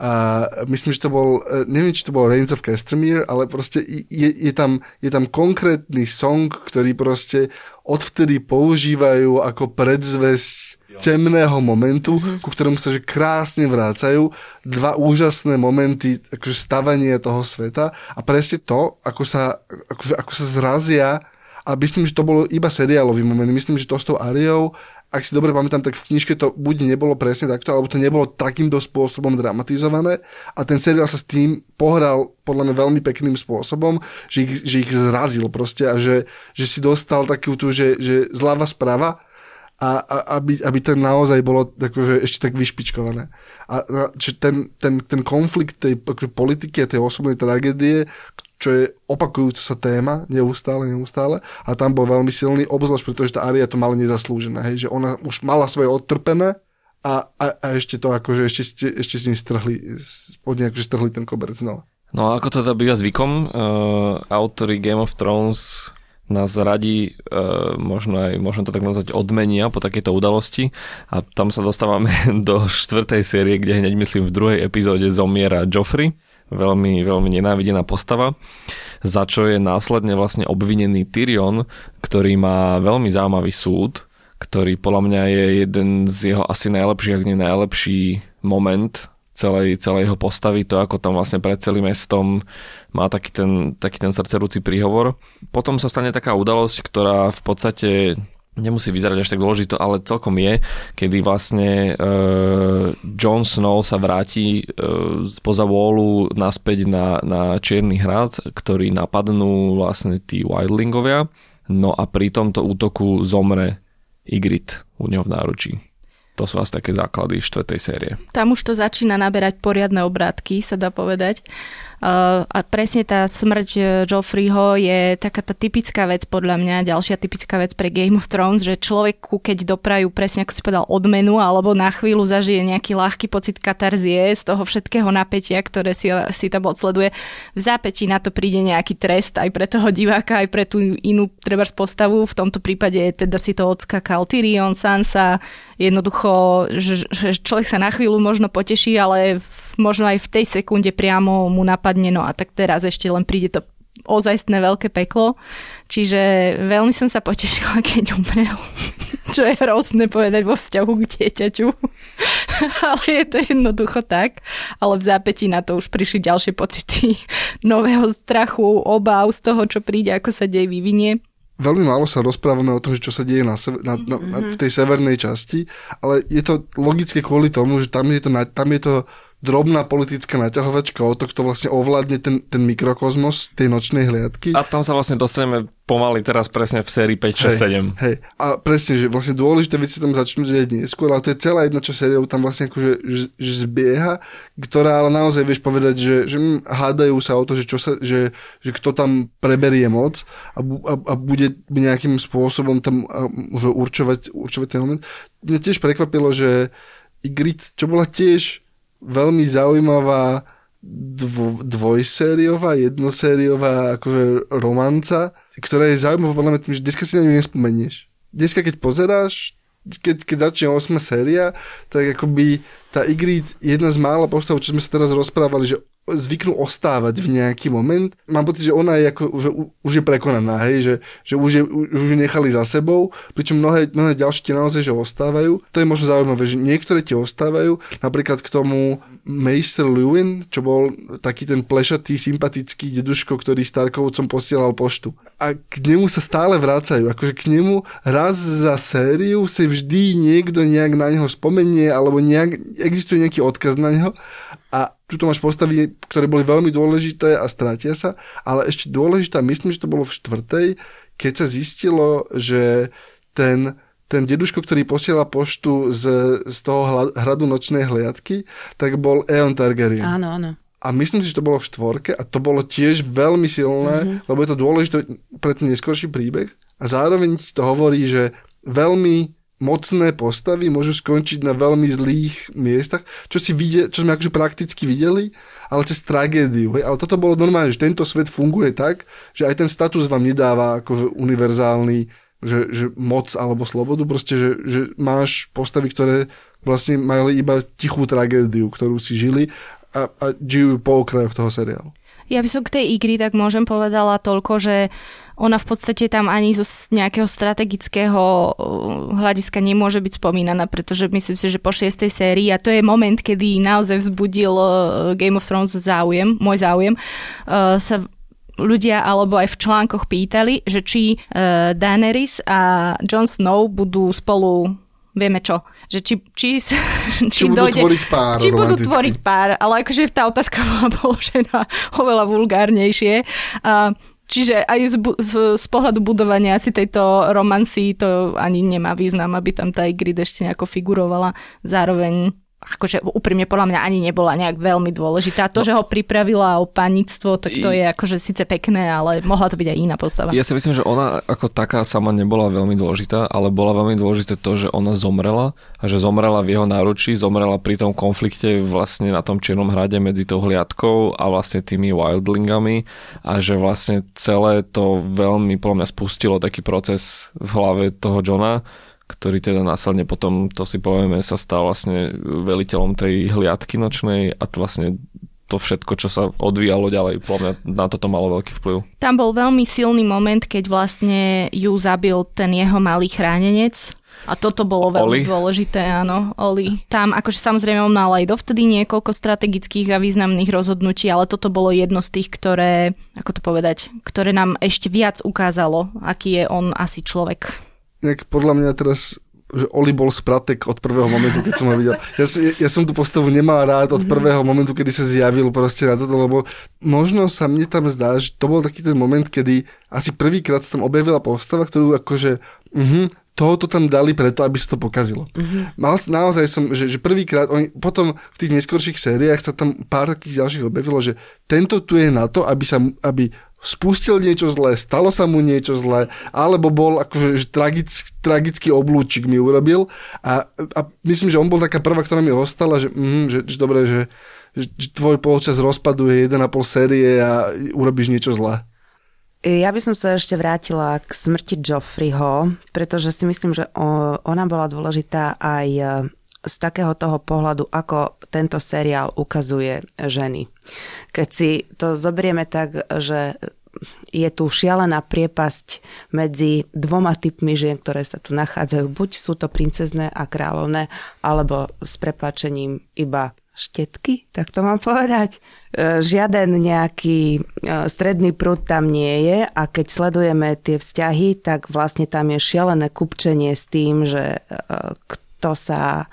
A myslím, že to bol, neviem, či to bol Reigns of Castamere, ale proste je, je, tam, je tam konkrétny song, ktorý proste odvtedy používajú ako predzvesť temného momentu, ku ktorému sa že krásne vrácajú dva úžasné momenty akože stavania toho sveta a presne to, ako sa, akože, ako sa zrazia a myslím, že to bolo iba seriálový moment. Myslím, že to s tou Ariou, ak si dobre pamätám, tak v knižke to buď nebolo presne takto, alebo to nebolo takýmto spôsobom dramatizované a ten seriál sa s tým pohral podľa mňa veľmi pekným spôsobom, že ich, že ich zrazil proste a že, že si dostal takú tú, že, že zľava sprava a, a aby, aby to naozaj bolo akože ešte tak vyšpičkované. A, a že ten, ten, ten konflikt tej akože politiky a tej osobnej tragédie, čo je opakujúca sa téma, neustále, neustále. A tam bol veľmi silný, obzvlášť pretože tá Arya to mala nezaslúžené, hej, že ona už mala svoje odtrpené a, a, a ešte to akože ešte, ešte, ešte s ním strhli, pod nej akože strhli ten koberec znova. No a ako teda býva zvykom, uh, autori Game of Thrones nás radi, uh, možno aj, možno to tak nazvať, odmenia po takejto udalosti a tam sa dostávame do štvrtej série, kde hneď myslím v druhej epizóde zomiera Joffrey. Veľmi, veľmi nenávidená postava, za čo je následne vlastne obvinený Tyrion, ktorý má veľmi zaujímavý súd, ktorý podľa mňa je jeden z jeho asi najlepších, ak nie najlepší moment celej, celej jeho postavy, to ako tam vlastne pred celým mestom má taký ten, taký ten srdcerúci príhovor. Potom sa stane taká udalosť, ktorá v podstate nemusí vyzerať až tak dôležito, ale celkom je, kedy vlastne uh, Jon Snow sa vráti uh, spoza Wallu naspäť na, na Čierny hrad, ktorý napadnú vlastne tí wildlingovia, no a pri tomto útoku zomre Ygrit u neho v náručí. To sú asi také základy štvrtej série. Tam už to začína naberať poriadne obrátky, sa dá povedať. Uh, a presne tá smrť Joffreyho je taká tá typická vec podľa mňa, ďalšia typická vec pre Game of Thrones, že človeku, keď doprajú presne, ako si povedal, odmenu alebo na chvíľu zažije nejaký ľahký pocit katarzie z toho všetkého napätia, ktoré si, si tam odsleduje. V zápätí na to príde nejaký trest aj pre toho diváka, aj pre tú inú trebárs postavu. V tomto prípade teda si to odskakal Tyrion, Sansa, jednoducho, že, že človek sa na chvíľu možno poteší, ale v, možno aj v tej sekunde priamo mu napadne. No a tak teraz ešte len príde to ozajstné veľké peklo. Čiže veľmi som sa potešila, keď umrel. Čo je hrozné povedať vo vzťahu k dieťaťu. Ale je to jednoducho tak. Ale v zápätí na to už prišli ďalšie pocity nového strachu, obáv z toho, čo príde, ako sa dej vyvinie. Veľmi málo sa rozprávame o tom, čo sa deje na, na, na, na, v tej severnej časti, ale je to logické kvôli tomu, že tam je to, tam je to drobná politická naťahovačka o to, kto vlastne ovládne ten, ten mikrokozmos tej nočnej hliadky. A tam sa vlastne dostaneme pomaly teraz presne v sérii päť, šesť, sedem. Hej, a presne, že vlastne dôležité veci tam začnú deť neskôr, ale to je celá jedna časť sériou tam vlastne akože zbieha, ktorá ale naozaj vieš povedať, že, že hádajú sa o to, že, čo sa, že, že kto tam preberie moc a, a, a bude nejakým spôsobom tam môže určovať, určovať ten moment. Mne tiež prekvapilo, že Ygritte, čo bola tiež veľmi zaujímavá dvo, dvojsériová, jednosériová akože romanca, ktorá je zaujímavá podľa mňa tým, že dneska si na ňu nespomenieš. Dneska, keď pozeráš, keď, keď začne ôsma séria, tak akoby tá Ygritte, jedna z mála postav, čo sme sa teraz rozprávali, že zvyknú ostávať v nejaký moment. Mám pocit, že ona je ako, že už je prekonaná, hej, že, že už, je, už ju nechali za sebou, pričom mnohé, mnohé ďalšie tie naozaj, že ostávajú. To je možno zaujímavé, že niektoré tie ostávajú, napríklad k tomu Mejster Lewin, čo bol taký ten plešatý, sympatický deduško, ktorý Starkovcom posielal poštu. A k nemu sa stále vracajú, akože k nemu raz za sériu si vždy niekto nejak na neho spomenie, alebo nejak, existuje nejaký odkaz na neho. A tuto máš postavy, ktoré boli veľmi dôležité a stratia sa, ale ešte dôležitá, myslím, že to bolo v štvrtej, keď sa zistilo, že ten, ten deduško, ktorý posiela poštu z, z toho hradu nočnej hliadky, tak bol Aeon Targaryen. Áno, áno. A myslím si, že to bolo v štvorke a to bolo tiež veľmi silné, mm-hmm. lebo je to dôležité pre ten neskorší príbeh a zároveň to hovorí, že veľmi mocné postavy môžu skončiť na veľmi zlých miestach, čo, si vidie, čo sme akože prakticky videli, ale cez tragédiu. Hej? Ale toto bolo normálne, že tento svet funguje tak, že aj ten status vám nedáva ako univerzálny, že, že moc alebo slobodu, proste, že, že máš postavy, ktoré vlastne mali iba tichú tragédiu, ktorú si žili a, a žijú po okrajoch toho seriálu. Ja by som k tej Ygrit, tak môžem povedala toľko, že ona v podstate tam ani zo nejakého strategického hľadiska nemôže byť spomínaná, pretože myslím si, že po šiestej sérii, a to je moment, kedy naozaj vzbudil Game of Thrones záujem, môj záujem, sa ľudia alebo aj v článkoch pýtali, že či Daenerys a Jon Snow budú spolu... Vieme čo, že či, či, či, či budú dojde, tvoriť pár. Či budú tvoriť pár, ale akože tá otázka bola položená oveľa vulgárnejšie. A, čiže aj z, z, z pohľadu budovania asi tejto romancy to ani nemá význam, aby tam tá Ygrit ešte nejako figurovala. Zároveň, akože úprimne podľa mňa ani nebola nejak veľmi dôležitá. To, no. Že ho pripravila o panictvo, tak to je akože síce pekné, ale mohla to byť aj iná postava. Ja si myslím, že ona ako taká sama nebola veľmi dôležitá, ale bola veľmi dôležité to, že ona zomrela a že zomrela v jeho náručí, zomrela pri tom konflikte vlastne na tom Čiernom hrade medzi tou hliadkou a vlastne tými wildlingami a že vlastne celé to veľmi podľa mňa spustilo taký proces v hlave toho Johna, ktorý teda následne potom, to si povieme, sa stal vlastne veliteľom tej hliadky nočnej a vlastne to všetko, čo sa odvíjalo ďalej, poľa mňa na toto malo veľký vplyv. Tam bol veľmi silný moment, keď vlastne ju zabil ten jeho malý chránenec. A toto bolo veľmi Oli. dôležité, áno, Oli. Tam akože samozrejme on mal aj dovtedy niekoľko strategických a významných rozhodnutí, ale toto bolo jedno z tých, ktoré, ako to povedať, ktoré nám ešte viac ukázalo, aký je on asi človek. Nejak podľa mňa teraz, že Oli bol spratek od prvého momentu, keď som ho videl. Ja, ja som tú postavu nemal rád od prvého momentu, kedy sa zjavil proste na toto, lebo možno sa mne tam zdá, že to bol taký ten moment, kedy asi prvýkrát sa tam objavila postava, ktorú akože... Uh-huh, tohoto tam dali preto, aby sa to pokazilo. Mm-hmm. Mal, naozaj som, že, že prvýkrát, potom v tých neskorších sériách sa tam pár takých ďalších objavilo, že tento tu je na to, aby sa, aby spustil niečo zlé, stalo sa mu niečo zlé, alebo bol akože tragick, tragický oblúčik mi urobil a, a myslím, že on bol taká prvá, ktorá mi ostala, že, mm, že, že dobre, že, že tvoj polčas rozpaduje jeden a pol série a urobíš niečo zlé. Ja by som sa ešte vrátila k smrti Joffreyho, pretože si myslím, že ona bola dôležitá aj z takého toho pohľadu, ako tento seriál ukazuje ženy. Keď si to zoberieme tak, že je tu šialená priepasť medzi dvoma typmi žien, ktoré sa tu nachádzajú. Buď sú to princezné a kráľovné, alebo s prepáčením iba štetky, tak to mám povedať. Žiaden nejaký stredný prúd tam nie je a keď sledujeme tie vzťahy, tak vlastne tam je šialené kupčenie s tým, že kto sa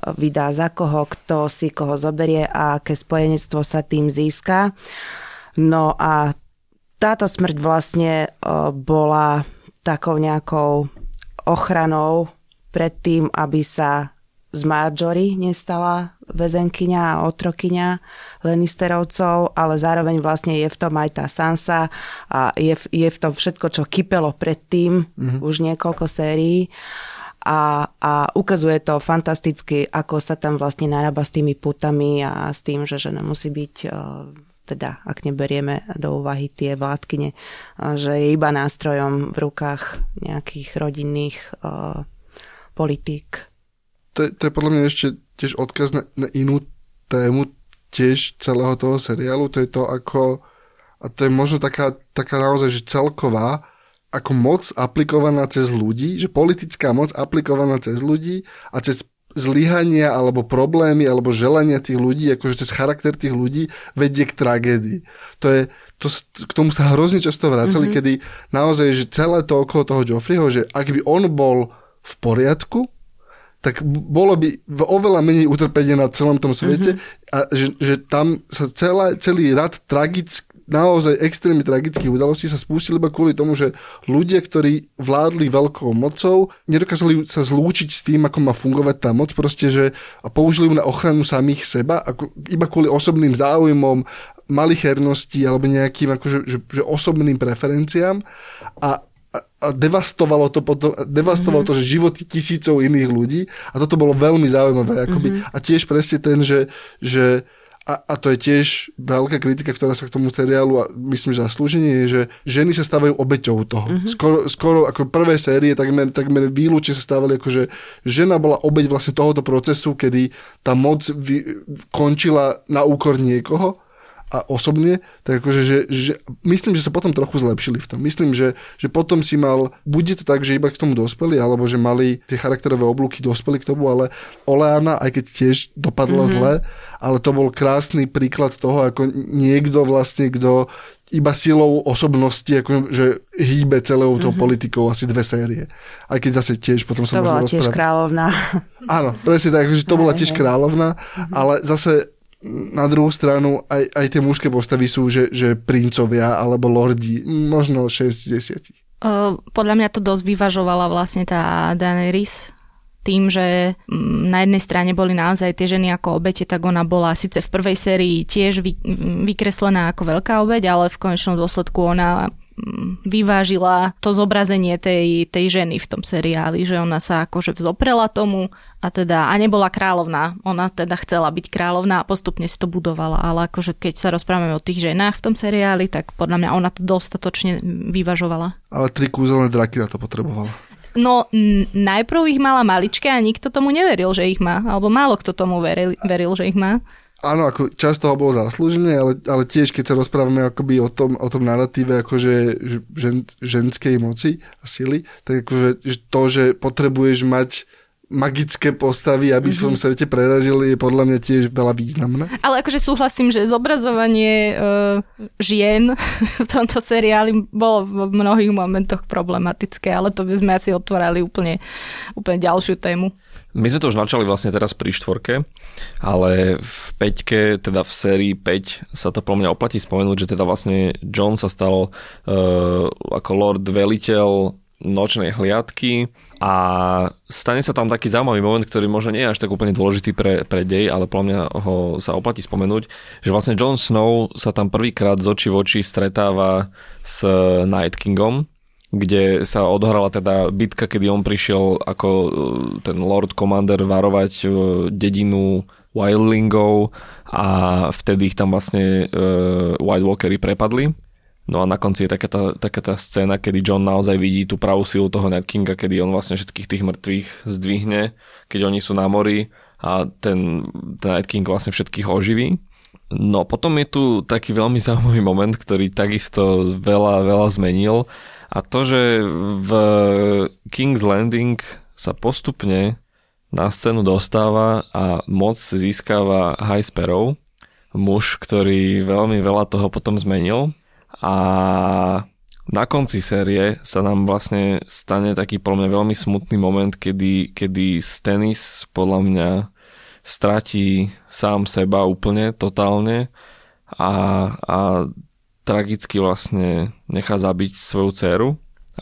vydá za koho, kto si koho zoberie a aké spojenectvo sa tým získa. No a táto smrť vlastne bola takou nejakou ochranou pred tým, aby sa z Marjorie nestala väzenkyňa a otrokyňa Lannisterovcov, ale zároveň vlastne je v tom aj tá Sansa a je v, je v tom všetko, čo kypelo predtým, mm-hmm. už niekoľko sérií a, a ukazuje to fantasticky, ako sa tam vlastne narába s tými putami a s tým, že žena musí byť, teda ak neberieme do úvahy tie vládkyne, že je iba nástrojom v rukách nejakých rodinných uh, politík. To je, to je podľa mňa ešte tiež odkaz na, na inú tému tiež celého toho seriálu, to je to, ako, a to je možno taká, taká naozaj, že celková, ako moc aplikovaná cez ľudí, že politická moc aplikovaná cez ľudí a cez zlyhania alebo problémy alebo želania tých ľudí, akože cez charakter tých ľudí vedie k tragédii. To je, to, k tomu sa hrozne často vracali, mm-hmm. kedy naozaj, že celé to okolo toho Joffreyho, že ak by on bol v poriadku, tak bolo by oveľa menej utrpenia na celom tom svete, mm-hmm. a že, že tam sa celá, celý rad tragický, naozaj extrémne tragických udalostí sa spustili iba kvôli tomu, že ľudia, ktorí vládli veľkou mocou, nedokázali sa zlúčiť s tým, ako má fungovať tá moc, proste, že a použili ju na ochranu samých seba, ako, iba kvôli osobným záujmom, malichernosti alebo nejakým akože, že, že osobným preferenciám a a devastovalo to potom, devastovalo mm-hmm. to, že životy tisícov iných ľudí a toto bolo veľmi zaujímavé. Akoby. Mm-hmm. A tiež presne ten, že, že a, a to je tiež veľká kritika, ktorá sa k tomu seriálu a myslím, že zaslúženie je, že ženy sa stávajú obeťou toho. Mm-hmm. Skoro, skoro ako prvé série takmer, takmer výlučne sa stávali, ako že žena bola obeť vlastne tohoto procesu, kedy tá moc vy, končila na úkor niekoho. A osobne, tak akože, že, že myslím, že sa potom trochu zlepšili v tom. Myslím, že, že potom si mal, bude to tak, že iba k tomu dospeli, alebo že mali tie charakterové oblúky, dospeli k tomu, ale Oleana, aj keď tiež dopadla mm-hmm. zle, ale to bol krásny príklad toho, ako niekto vlastne, kto iba silou osobnosti, akože, že hýbe celou tou mm-hmm. politikou asi dve série. Aj keď zase tiež potom sa to bola tiež rozprávať. Kráľovná. Áno, presne tak, že to bola tiež kráľovná, mm-hmm. ale zase na druhú stranu aj, aj tie mužské postavy sú, že, že princovia alebo lordi, možno šesť z desiatich. Uh, podľa mňa to dosť vyvažovala vlastne tá Daenerys tým, že m, na jednej strane boli naozaj tie ženy ako obete, tak ona bola síce v prvej sérii tiež vy, vykreslená ako veľká obeť, ale v konečnom dôsledku ona m, vyvážila to zobrazenie tej, tej ženy v tom seriáli, že ona sa akože vzoprela tomu. A teda, a nebola kráľovná. Ona teda chcela byť kráľovná a postupne si to budovala, ale akože keď sa rozprávame o tých ženách v tom seriáli, tak podľa mňa ona to dostatočne vyvažovala. Ale tri kúzelné draky na to potrebovala. No, n- najprv ich mala maličké a nikto tomu neveril, že ich má. Alebo málo kto tomu veril, veril že ich má. Áno, ako časť toho bolo zaslúžené, ale, ale tiež, keď sa rozprávame akoby o tom, o tom narratíve akože žen, ženskej moci a sily, tak akože to, že potrebuješ mať magické postavy, aby mm-hmm. svojom svete prerazili, je podľa mňa tiež veľa významné. Ale akože súhlasím, že zobrazovanie e, žien v tomto seriáli bolo v mnohých momentoch problematické, ale to by sme asi otvorili úplne, úplne ďalšiu tému. My sme to už načali vlastne teraz pri štvorke, ale v peťke, teda v sérii päť sa to podľa mňa oplatí spomenúť, že teda vlastne Jon sa stal e, ako lord veliteľ nočnej hliadky a stane sa tam taký zaujímavý moment, ktorý možno nie je až tak úplne dôležitý pre, pre dej, ale podľa mňa ho sa oplatí spomenúť, že vlastne Jon Snow sa tam prvýkrát z očí v oči stretáva s Night Kingom, kde sa odohrala teda bitka, kedy on prišiel ako ten Lord Commander varovať dedinu Wildlingov a vtedy ich tam vlastne White Walkery prepadli. No a na konci je taká tá, taká tá scéna, kedy Jon naozaj vidí tú pravú silu toho Night Kinga, kedy on vlastne všetkých tých mŕtvych zdvihne, keď oni sú na mori a ten, ten Night King vlastne všetkých oživí. No potom je tu taký veľmi zaujímavý moment, ktorý takisto veľa, veľa zmenil a to, že v King's Landing sa postupne na scénu dostáva a moc získava High Sparrow, muž, ktorý veľmi veľa toho potom zmenil. A na konci série sa nám vlastne stane taký podľa mňa veľmi smutný moment, kedy, kedy Stannis podľa mňa stratí sám seba úplne, totálne a, a tragicky vlastne nechá zabiť svoju dceru,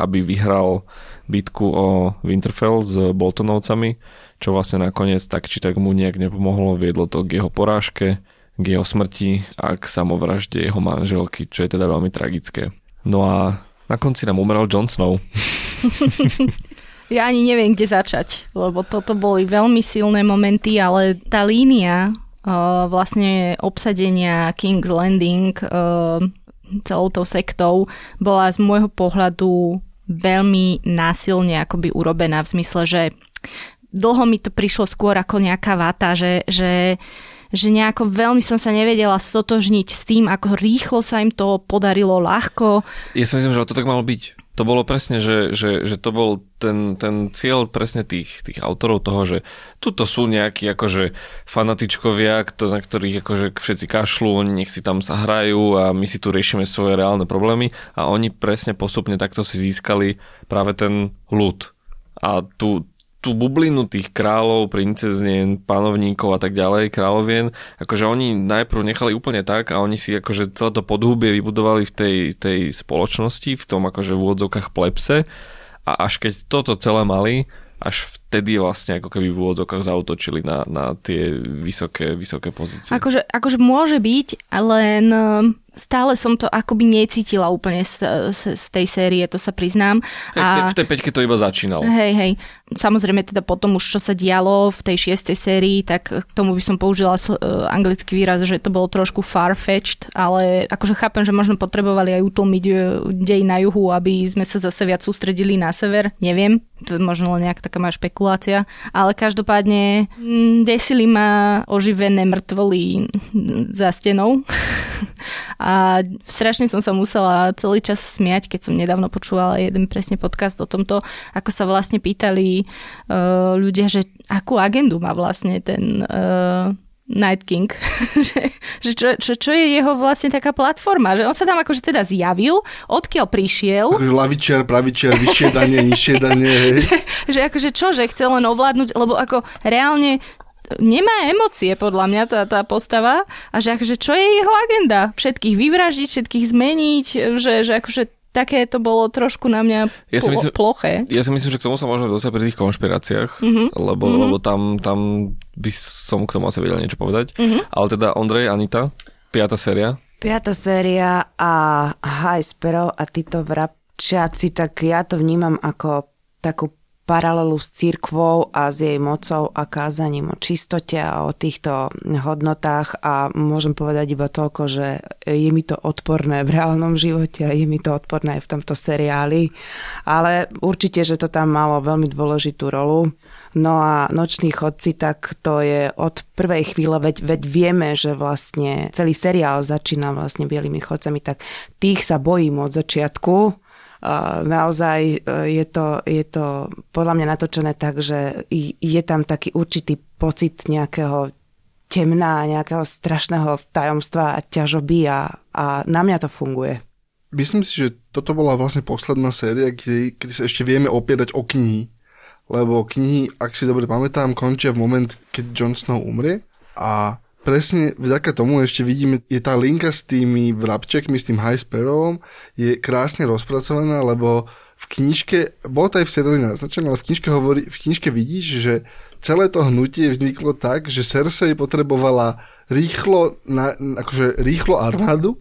aby vyhral bitku o Winterfell s Boltonovcami, čo vlastne nakoniec tak či tak mu nejak nepomohlo, viedlo to k jeho porážke, k jeho smrti a k samovražde jeho manželky, čo je teda veľmi tragické. No a na konci nám umrel Jon Snow. Ja ani neviem, kde začať, lebo toto boli veľmi silné momenty, ale tá línia uh, vlastne obsadenia King's Landing uh, celou tou sektou bola z môjho pohľadu veľmi násilne akoby urobená v zmysle, že dlho mi to prišlo skôr ako nejaká vata, že, že že nejako veľmi som sa nevedela stotožniť s tým, ako rýchlo sa im to podarilo, ľahko. Ja si myslím, že to tak malo byť. To bolo presne, že, že, že to bol ten, ten cieľ presne tých, tých autorov toho, že tuto sú nejakí akože fanatičkovia, kto, na ktorých akože všetci kašľú, oni nech si tam sa hrajú a my si tu riešime svoje reálne problémy a oni presne postupne takto si získali práve ten ľud. A tu tú bublinu tých kráľov, princeznien, panovníkov a tak ďalej, kráľovien, akože oni najprv nechali úplne tak a oni si akože celé to podhubie vybudovali v tej, tej spoločnosti, v tom akože v úvodzovkách plebse a až keď toto celé mali, až vtedy vlastne ako keby v úvodzovkách zaútočili na, na tie vysoké, vysoké pozície. Akože, akože môže byť, len stále som to akoby necítila úplne z, z, z tej série, to sa priznám. A v tej peťke to iba začínalo. Hej, hej. Samozrejme teda potom už, čo sa dialo v tej šiestej sérii, tak k tomu by som použila anglický výraz, že to bolo trošku far-fetched, ale akože chápem, že možno potrebovali aj utlmiť dej na juhu, aby sme sa zase viac sústredili na sever, neviem. To je možno len nejak taká má špekulácia, ale každopádne desili ma oživené mŕtvoly za stenou. A strašne som sa musela celý čas smiať, keď som nedávno počúvala jeden presne podcast o tomto, ako sa vlastne pýtali uh, ľudia, že akú agendu má vlastne ten uh, Night King. že, že čo, čo, čo je jeho vlastne taká platforma? Že on sa tam akože teda zjavil, odkiaľ prišiel. Akože lavičiar, pravičiar, vyššie danie, nižšie danie. že, že akože čo, že chcel len ovládnuť, lebo ako reálne nemá emócie, podľa mňa, tá, tá postava. A že akože, čo je jeho agenda? Všetkých vyvraždiť, všetkých zmeniť, že, že akože také to bolo trošku na mňa pl- ja si myslím, ploché. Ja si myslím, že k tomu sa možno dostať pri tých konšpiráciách, mm-hmm. lebo, mm-hmm. lebo tam, tam by som k tomu asi vedel niečo povedať. Mm-hmm. Ale teda Ondrej, Anita, piata séria. Piata séria a High Sparrow a títo vrabčiaci, tak ja to vnímam ako takú paralelu s cirkvou a s jej mocou a kázaním o čistote a o týchto hodnotách a môžem povedať iba toľko, že je mi to odporné v reálnom živote a je mi to odporné aj v tomto seriáli, ale určite, že to tam malo veľmi dôležitú rolu. No a Noční chodci, tak to je od prvej chvíle, veď, veď vieme, že vlastne celý seriál začína vlastne bielými chodcami, tak tých sa bojím od začiatku. Naozaj je to, je to podľa mňa natočené tak, že je tam taký určitý pocit nejakého temna, nejakého strašného tajomstva a ťažoby a, a na mňa to funguje. Myslím si, že toto bola vlastne posledná séria, kde, kde sa ešte vieme opierať o knihy, lebo knihy, ak si dobre pamätám, končia v moment, keď Jon Snow umrie a presne vďaka tomu ešte vidíme, je tá linka s tými vrabčekmi, s tým High Sparrowom, je krásne rozpracovaná, lebo v knižke, bolo to aj v seriáli naznačené, ale v knižke, hovorí, v knižke vidíš, že celé to hnutie vzniklo tak, že Cersei potrebovala rýchlo, na, akože rýchlo armádu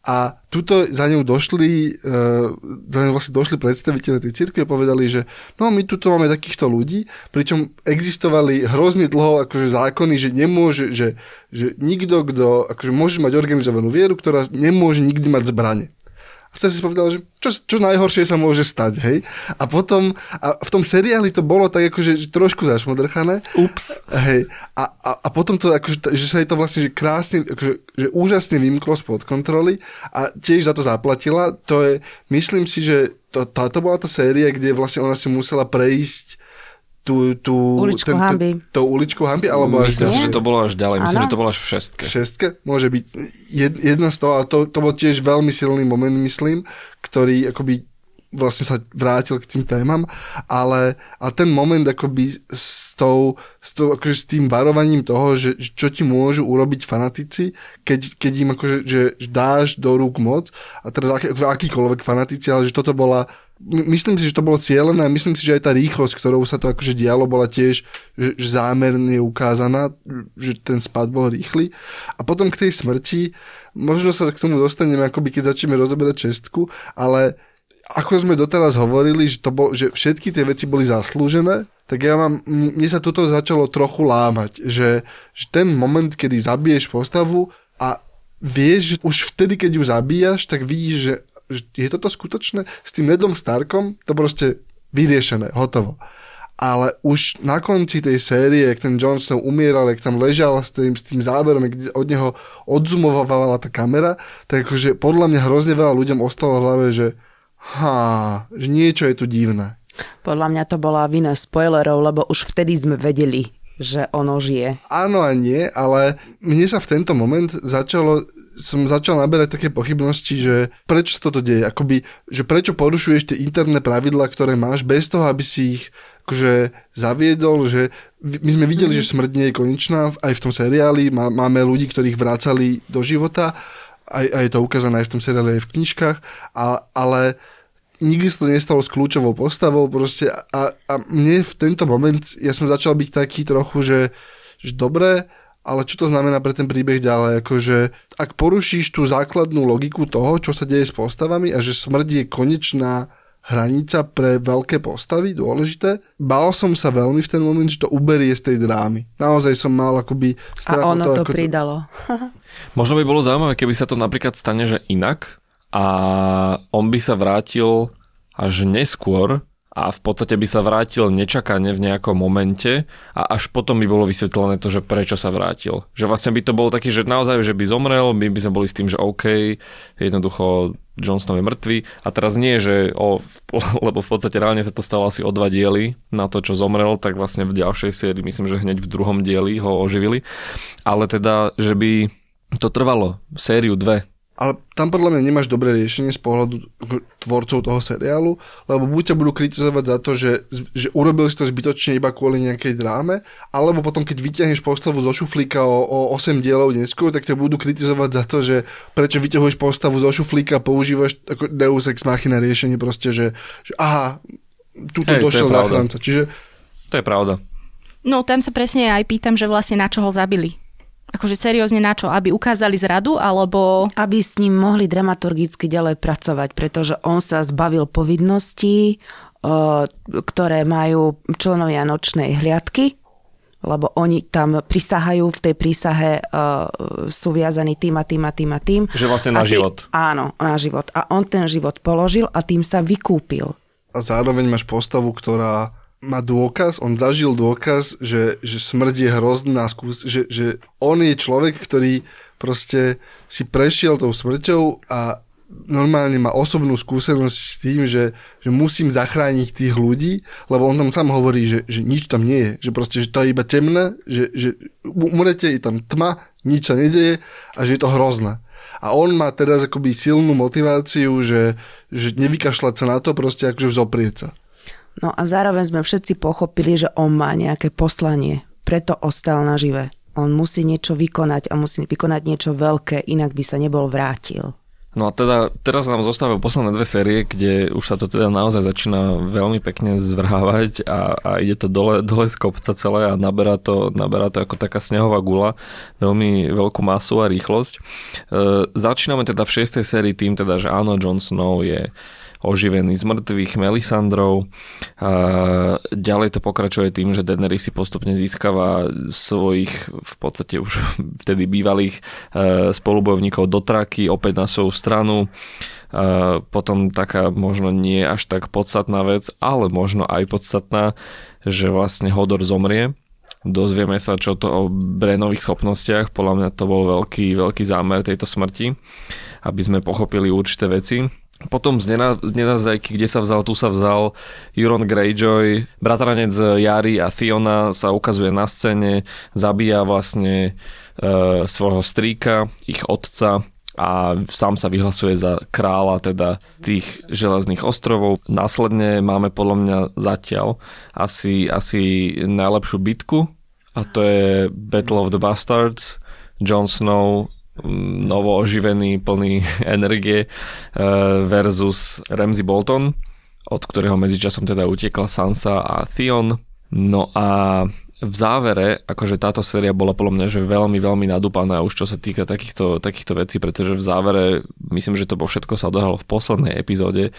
a tuto za ňou došli, uh, za ňou vlastne došli predstaviteľe tej cirkvi a povedali, že no my tuto máme takýchto ľudí, pričom existovali hrozne dlho akože zákony, že nemôže, že, že nikto, kto, akože môže mať organizovanú vieru, ktorá nemôže nikdy mať zbrane. A sa si povedal, že čo, čo najhoršie sa môže stať, hej? A potom, a v tom seriáli to bolo tak akože trošku zašmodrchané. Ups. Hej. A, a, a potom to akože, že sa jej to vlastne že krásne, akože, že úžasne vymklo spod kontroly a tiež za to zaplatila. To je, myslím si, že to, táto bola tá séria, kde vlastne ona si musela prejsť tú, tú uličku hamby. Tú uličku hamby, alebo myslím, až, že to bolo až ďalej. Myslím, ano? Že to bolo až v šestke. V šestke? Môže byť jed, jedna z toho, a to, to bol tiež veľmi silný moment, myslím, ktorý akoby vlastne sa vrátil k tým témam, ale a ten moment akoby s, tou, s, tou, akože s tým varovaním toho, že čo ti môžu urobiť fanatici, keď, keď im akože že dáš do rúk moc a teraz aký, akýkoľvek fanatici, ale že toto bola, myslím si, že to bolo cieľené a myslím si, že aj tá rýchlosť, ktorou sa to akože dialo, bola tiež že, že zámerne ukázaná, že ten spad bol rýchly. A potom k tej smrti, možno sa k tomu dostaneme, akoby keď začneme rozoberať šestku, ale ako sme doteraz hovorili, že, to bol, že všetky tie veci boli zaslúžené, tak ja mám, mne sa toto začalo trochu lámať, že, že ten moment, kedy zabiješ postavu a vieš, že už vtedy, keď ju zabíjaš, tak vidíš, že, že je toto skutočné. S tým Nedom Starkom to proste vyriešené, hotovo. ale už na konci tej série, jak ten Jon Snow umieral, jak tam ležal s tým, s tým záberom, kde od neho odzumovala tá kamera, tak akože podľa mňa hrozne veľa ľuďom ostalo v hlave, že ha, že niečo je tu divné. Podľa mňa to bola vina spoilerov, lebo už vtedy sme vedeli, že ono žije. Áno a nie, ale mne sa v tento moment začalo, som začal naberať také pochybnosti, že prečo sa toto deje, akoby, že prečo porušuješ tie interné pravidlá, ktoré máš, bez toho, aby si ich akože zaviedol, že my sme videli, mm-hmm. že smrť nie je konečná, aj v tom seriáli, má, máme ľudí, ktorých vracali do života, aj, aj to ukázané aj v tom seriáli, aj v knižkách, a, ale nikdy sa to nestalo s kľúčovou postavou proste a, a mne v tento moment, ja som začal byť taký trochu, že, že dobre, ale čo to znamená pre ten príbeh ďalej, akože ak porušíš tú základnú logiku toho, čo sa deje s postavami a že smrť je konečná hranica pre veľké postavy, dôležité. Bál som sa veľmi v ten moment, že to uberie z tej drámy. Naozaj som mal akoby strach. A ono to, to ako pridalo. To... Možno by bolo zaujímavé, keby sa to napríklad stane, že inak a on by sa vrátil až neskôr a v podstate by sa vrátil nečakane v nejakom momente a až potom by bolo vysvetlené to, že prečo sa vrátil. Že vlastne by to bolo taký, že naozaj, že by zomrel, my by sme boli s tým, že OK, jednoducho Jon Snow je mŕtvy a teraz nie, že o, lebo v podstate reálne sa to stalo asi o dva diely na to, čo zomrel, tak vlastne v ďalšej sérii, myslím, že hneď v druhom dieli ho oživili, ale teda, že by to trvalo sériu dve. Ale tam podľa mňa nemáš dobré riešenie z pohľadu tvorcov toho seriálu, lebo buď ťa budú kritizovať za to, že, že urobili si to zbytočne iba kvôli nejakej dráme, alebo potom, keď vyťahneš postavu zo šuflíka o, o osem dielov neskôr, tak ťa budú kritizovať za to, že prečo vyťahuješ postavu zo šuflíka a používaš ako Deus ex machina riešenie proste, že, že aha, tuto došiel záchranca. Čiže... To je pravda. No tam sa presne aj pýtam, že vlastne na čo ho zabili. Akože seriózne na čo? Aby ukázali zradu, alebo... Aby s ním mohli dramaturgicky ďalej pracovať, pretože on sa zbavil povinností, ktoré majú členovia nočnej hliadky, lebo oni tam prisahajú, v tej prísahe sú viazaní tým a tým a tým a tým. Že vlastne na a život. Tý, áno, na život. A on ten život položil a tým sa vykúpil. A zároveň máš postavu, ktorá... má dôkaz, on zažil dôkaz, že, že smrť je hrozná skús, že, že on je človek, ktorý proste si prešiel tou smrťou a normálne má osobnú skúsenosť s tým, že, že musím zachrániť tých ľudí, lebo on tam sám hovorí, že, že nič tam nie je, že proste, že to je iba temné, že, že umrete, je tam tma, nič sa nedeje a že je to hrozné. A on má teraz akoby silnú motiváciu, že, že nevykašľať sa na to, proste akože vzoprieť sa. No a zároveň sme všetci pochopili, že on má nejaké poslanie, preto ostal nažive. On musí niečo vykonať a musí vykonať niečo veľké, inak by sa nebol vrátil. No a teda teraz nám zostávajú posledné dve série, kde už sa to teda naozaj začína veľmi pekne zvrhávať a, a ide to dole, dole z kopca celé a naberá to, naberá to ako taká snehová gula, veľmi veľkú masu a rýchlosť. E, začíname teda v šiestej sérii tým, teda, že áno, Jon Snow je oživený z mŕtvych Melisandrov. A ďalej to pokračuje tým, že Daenerys si postupne získava svojich v podstate už vtedy bývalých spolubojovníkov do Traky opäť na svoju stranu. A potom taká možno nie až tak podstatná vec, ale možno aj podstatná, že vlastne Hodor zomrie. Dozvieme sa čo to o Branových schopnostiach. Podľa mňa to bol veľký, veľký zámer tejto smrti, aby sme pochopili určité veci. Potom z nenazdajky, kde sa vzal, tu sa vzal Euron Greyjoy, bratranec Jary a Theona sa ukazuje na scéne, zabíja vlastne e, svojho strýka, ich otca a sám sa vyhlasuje za kráľa teda tých železných ostrovov. Následne máme podľa mňa zatiaľ asi, asi najlepšiu bitku a to je Battle of the Bastards, Jon Snow novo oživený, plný energie versus Ramsay Bolton, od ktorého medzičasom teda utekla Sansa a Theon. No a v závere, akože táto séria bola podľa mňa, že veľmi, veľmi nadúpaná už čo sa týka takýchto, takýchto vecí, pretože v závere, myslím, že to všetko sa odohralo v poslednej epizóde,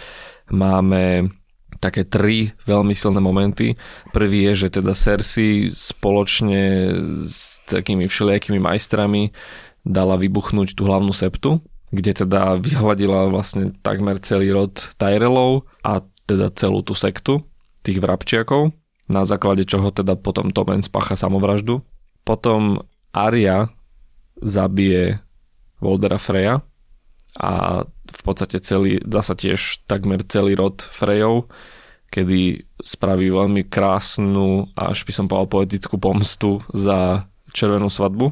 máme také tri veľmi silné momenty. Prvý je, že teda Cersei spoločne s takými všelijakými majstrami dala vybuchnúť tú hlavnú septu, kde teda vyhladila vlastne takmer celý rod Tyrellov a teda celú tú sektu tých vrabčiakov. na základe čoho teda potom Tom Hanks spácha samovraždu. Potom Arya zabije Woldera Freya a v podstate celý, dá sa tiež takmer celý rod Freyov, kedy spraví veľmi krásnu, až by som povedal poetickú pomstu za červenú svadbu.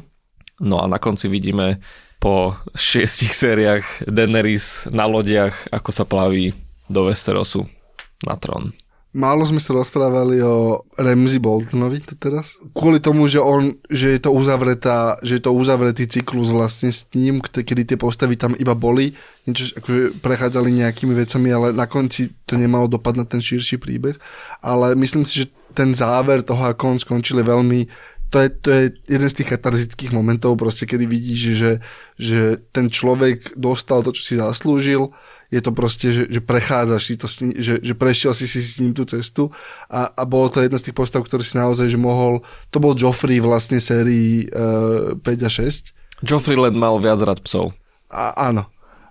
No a na konci vidíme po šiestich sériách Daenerys na lodiach, ako sa plaví do Westerosu na trón. Málo sme sa rozprávali o Ramsay Boltonovi to teraz. Kvôli tomu, že on, že je to uzavretá, že je to uzavretý cyklus vlastne s ním, kedy tie postavy tam iba boli, niečo, akože prechádzali nejakými vecami, ale na konci to nemalo dopad na ten širší príbeh. Ale myslím si, že ten záver toho, ako on skončil, je veľmi, to je, to je jeden z tých katarzických momentov, proste, kedy vidíš, že, že ten človek dostal to, čo si zaslúžil. Je to proste, že, že prechádzaš si to, že, že prešiel si si s ním tú cestu a, a bolo to jedna z tých postav, ktorý si naozaj, že mohol, to bol Joffrey vlastne sérii uh, päť a šesť. Joffrey len mal viac rád psov. A, áno,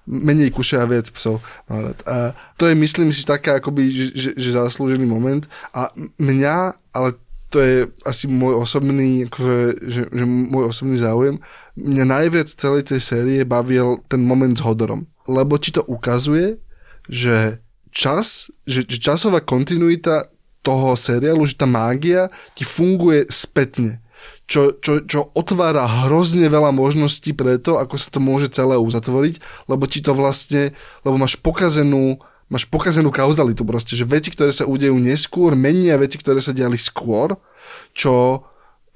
menej kuše a viac psov. No, a to je, myslím si, taká akoby, že, že, že zaslúžený moment a mňa, ale to je asi môj osobný, akože, že, že môj osobný záujem, mňa najviac celej tej série bavil ten moment s Hodorom. Lebo ti to ukazuje, že čas, že, že časová kontinuita toho seriálu, že tá mágia ti funguje spätne. Čo, čo, čo otvára hrozne veľa možností pre to, ako sa to môže celé uzatvoriť, lebo ti to vlastne, lebo máš pokazenú, máš pokazenú kauzalitu proste, že veci, ktoré sa udejú neskôr, menia veci, ktoré sa diali skôr, čo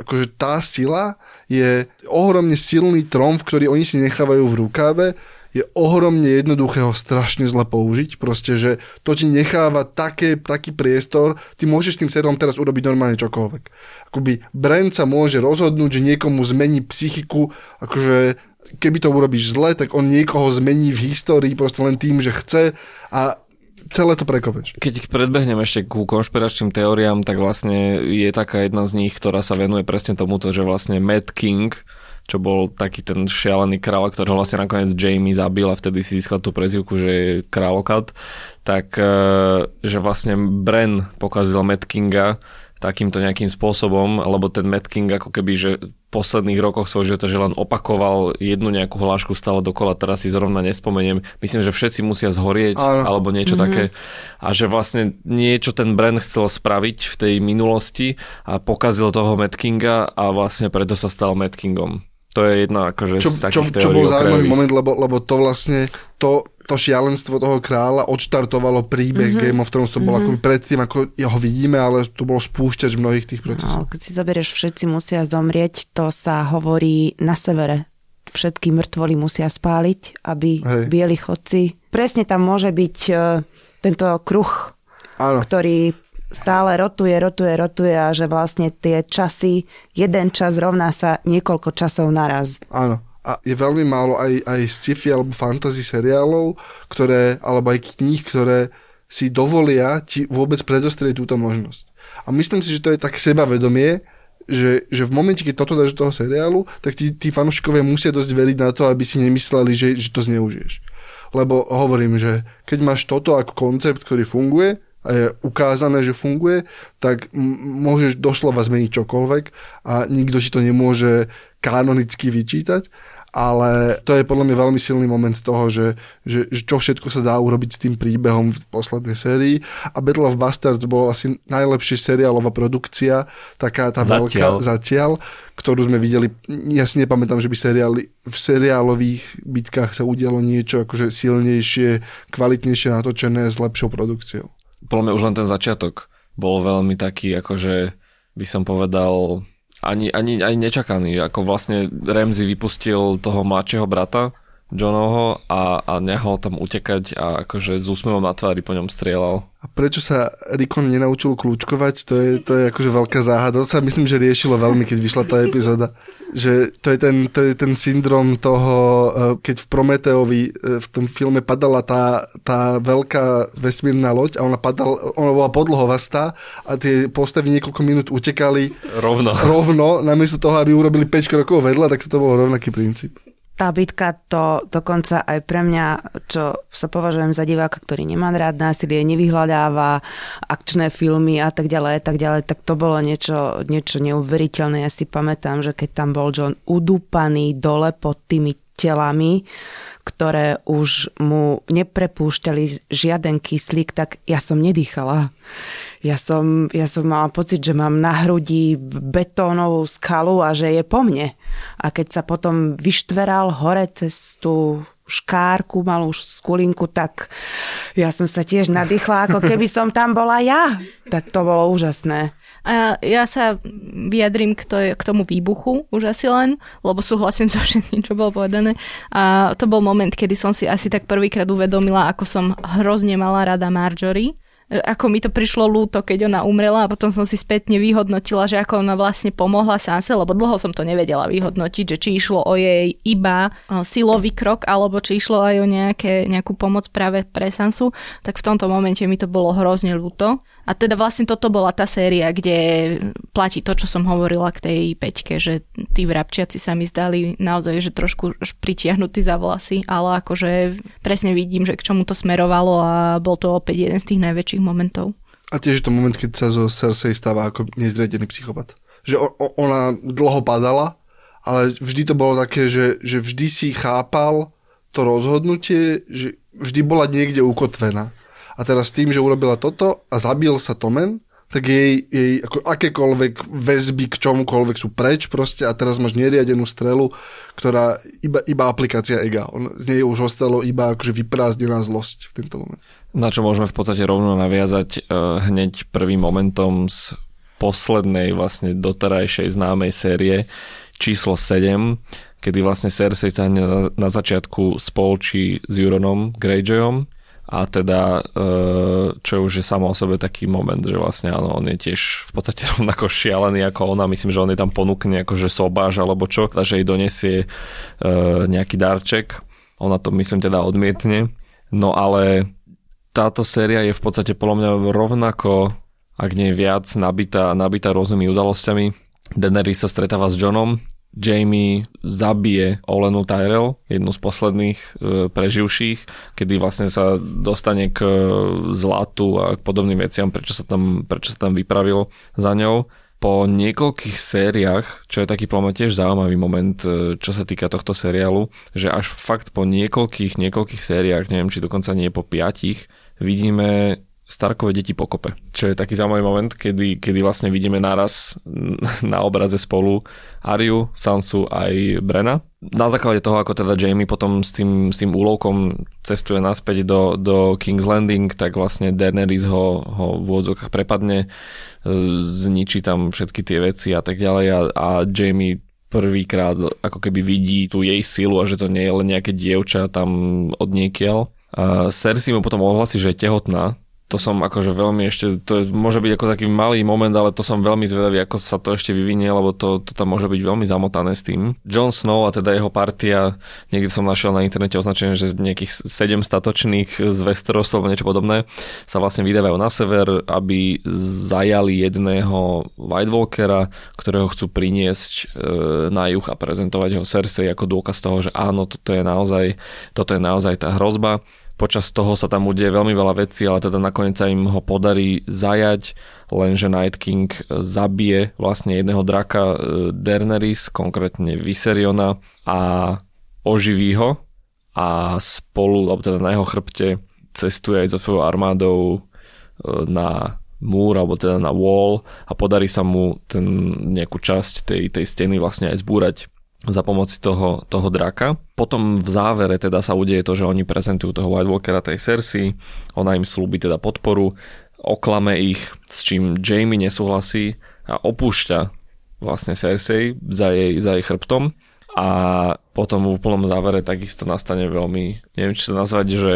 akože tá sila je ohromne silný tromf, ktorý oni si nechávajú v rukáve, je ohromne jednoduché ho strašne zle použiť. Proste, že to ti necháva také, taký priestor, ty môžeš tým seriálom teraz urobiť normálne čokoľvek. Akoby Bran sa môže rozhodnúť, že niekomu zmení psychiku, akože keby to urobíš zle, tak on niekoho zmení v histórii proste len tým, že chce a celé to prekopeš. Keď predbehnem ešte ku konšpiračným teóriám, tak vlastne je taká jedna z nich, ktorá sa venuje presne tomuto, že vlastne Mad King, čo bol taký ten šialený kráľ, ktorého vlastne nakoniec Jamie zabil a vtedy si získal tú prezývku, že je kráľokat, tak že vlastne Bran pokazil Mad Kinga takýmto nejakým spôsobom, alebo ten Mad King ako keby, že v posledných rokoch svojho života, že len opakoval jednu nejakú hlášku stále dokola, teraz si zrovna nespomeniem. Myslím, že všetci musia zhorieť, ale... alebo niečo mm-hmm. také. A že vlastne niečo ten Bran chcel spraviť v tej minulosti a pokazil toho Mad Kinga a vlastne preto sa stal Mad Kingom. To je jedna akože čo, z takých teórií. Čo, čo bol zaujímavý moment, lebo, lebo to vlastne, to, to šialenstvo toho kráľa odštartovalo príbeh mm-hmm. Game of Thrones. To bolo mm-hmm. ako predtým, ako ho vidíme, ale to bolo spúšťač mnohých tých procesov. No, keď si zoberieš, všetci musia zomrieť, to sa hovorí na severe. Všetky mŕtvoly musia spáliť, aby Hej. bieli chodci... Presne tam môže byť uh, tento kruh, Áno. ktorý... stále rotuje, rotuje, rotuje a že vlastne tie časy, jeden čas rovná sa niekoľko časov naraz. Áno. A je veľmi málo aj, aj sci-fi alebo fantasy seriálov, ktoré, alebo aj kníh, ktoré si dovolia ti vôbec predostrieť túto možnosť. A myslím si, že to je tak sebavedomie, že, že v momente, keď toto dáš do toho seriálu, tak tí, tí fanúšikovia musia dosť veriť na to, aby si nemysleli, že, že to zneužiješ. Lebo hovorím, že keď máš toto ako koncept, ktorý funguje, a je ukázané, že funguje, tak m- môžeš doslova zmeniť čokoľvek a nikto ti to nemôže kanonicky vyčítať, ale to je podľa mňa veľmi silný moment toho, že, že, že čo všetko sa dá urobiť s tým príbehom v poslednej sérii a Battle of Bastards bol asi najlepšia seriálová produkcia, taká tá zatiaľ. veľká zatiaľ, ktorú sme videli, ja si nepamätám, že by seriály, v seriálových bitkách sa udialo niečo akože silnejšie, kvalitnejšie natočené s lepšou produkciou. Podľa mňa už len ten začiatok bol veľmi taký, akože by som povedal, ani, ani, ani nečakaný. Ako vlastne Ramsay vypustil toho mladšieho brata, Jonovho, a, a nehal tam utekať a akože s úsmevom na tvári po ňom strieľal. A prečo sa Rickon nenaučil kľúčkovať, to je, to je akože veľká záhada. To sa myslím, že riešilo veľmi, keď vyšla tá epizóda. Že to je ten, to je ten syndrom toho, keď v Prometeovi v tom filme padala tá, tá veľká vesmírna loď a ona, padala, ona bola podlhovastá a tie postavy niekoľko minút utekali rovno. rovno namiesto toho, aby urobili päť krokov vedľa, tak to bol rovnaký princíp. Tá bitka to dokonca aj pre mňa, čo sa považujem za diváka, ktorý nemá rád násilie, nevyhľadáva akčné filmy a tak ďalej, tak ďalej, tak to bolo niečo, niečo neuveriteľné. Ja si pamätám, že keď tam bol John udúpaný dole pod tými telami, ktoré už mu neprepúšťali žiaden kyslík, tak ja som nedýchala. Ja som, ja som mala pocit, že mám na hrudi betónovú skalu a že je po mne. A keď sa potom vyštveral hore cez tú škárku, malú skulinku, tak ja som sa tiež nadýchla, ako keby som tam bola ja. Tak to bolo úžasné. A ja sa vyjadrím k, to, k tomu výbuchu už asi len, lebo súhlasím so všetkým, čo bolo povedané. A to bol moment, kedy som si asi tak prvýkrát uvedomila, ako som hrozne mala rada Marjorie. Ako mi to prišlo ľúto, keď ona umrela, a potom som si spätne vyhodnotila, že ako ona vlastne pomohla Sanse, lebo dlho som to nevedela vyhodnotiť, že či išlo o jej iba silový krok, alebo či išlo aj o nejaké, nejakú pomoc práve pre Sansu, tak v tomto momente mi to bolo hrozne ľúto. A teda vlastne toto bola tá séria, kde platí to, čo som hovorila k tej peťke, že tí vrabčiaci sa mi zdali naozaj, že trošku pritiahnutí za vlasy, ale akože presne vidím, že k čomu to smerovalo a bol to opäť jeden z tých najväčších momentov. A tiež je to moment, keď sa zo Cersei stáva ako nezriedený psychopat. Že ona dlho padala, ale vždy to bolo také, že, že vždy si chápal to rozhodnutie, že vždy bola niekde ukotvená. A teraz tým, že urobila toto a zabil sa Tommen, tak jej, jej ako akékoľvek väzby k čomukoľvek sú preč proste a teraz máš neriadenú strelu, ktorá iba, iba aplikácia ega. On, z nej už ostalo iba akože vyprázdnená zlosť v tento moment. Na čo môžeme v podstate rovno naviazať uh, hneď prvým momentom z poslednej vlastne doterajšej známej série číslo sedem, kedy vlastne Cersei sa na, na začiatku spolčí s Euronom Greyjoyom. A teda, čo už je samo o sebe taký moment, že vlastne áno, on je tiež v podstate rovnako šialený ako ona. Myslím, že on je tam ponúkne akože sobáš alebo čo, že jej donesie nejaký darček. Ona to myslím teda odmietne. No ale táto séria je v podstate podľa mňa rovnako, ak nie viac, nabitá, nabitá rôznymi udalosťami. Daenerys sa stretáva s Johnom. Jamie zabije Olenu Tyrell, jednu z posledných e, preživších, kedy vlastne sa dostane k zlatu a k podobným veciam, prečo sa tam, prečo sa tam vypravil za ňou. Po niekoľkých sériách, čo je taký plno tiež zaujímavý moment, e, čo sa týka tohto seriálu, že až fakt po niekoľkých, niekoľkých sériách, neviem, či dokonca nie po piatich, vidíme Starkové deti pokope. Čo je taký zaujímavý moment, kedy, kedy vlastne vidíme naraz na obraze spolu Aryu, Sansu aj Brena. Na základe toho, ako teda Jamie potom s tým, s tým úlovkom cestuje naspäť do, do King's Landing, tak vlastne Daenerys ho, ho v úvodzovkách prepadne, zničí tam všetky tie veci a tak ďalej a, a Jamie prvýkrát ako keby vidí tú jej silu a že to nie je len nejaké dievča tam odniekiaľ. A Cersei mu potom ohlasí, že je tehotná. To som akože veľmi ešte, to môže byť ako taký malý moment, ale to som veľmi zvedavý, ako sa to ešte vyvinie, lebo to, to tam môže byť veľmi zamotané s tým. Jon Snow a teda jeho partia, niekde som našiel na internete označenie, že nejakých sedem statočných z Westerosov alebo niečo podobné, sa vlastne vydávajú na sever, aby zajali jedného White Walkera, ktorého chcú priniesť na juh a prezentovať ho Cersei ako dôkaz toho, že áno, toto je naozaj, toto je naozaj tá hrozba. Počas toho sa tam udeje veľmi veľa vecí, ale teda nakoniec sa im ho podarí zajať, lenže Night King zabije vlastne jedného draka Daenerys, konkrétne Viseriona a oživí ho a spolu, alebo teda na jeho chrbte cestuje aj so svojou armádou na múr, alebo teda na Wall a podarí sa mu ten, nejakú časť tej, tej steny vlastne aj zbúrať za pomoci toho, toho draka. Potom v závere teda sa udeje to, že oni prezentujú toho White Walkera tej Cersei, ona im slúbi teda podporu, oklame ich, s čím Jamie nesúhlasí a opúšťa vlastne Cersei za jej, za jej chrbtom a potom v úplnom závere takisto nastane veľmi, neviem či to nazvať, že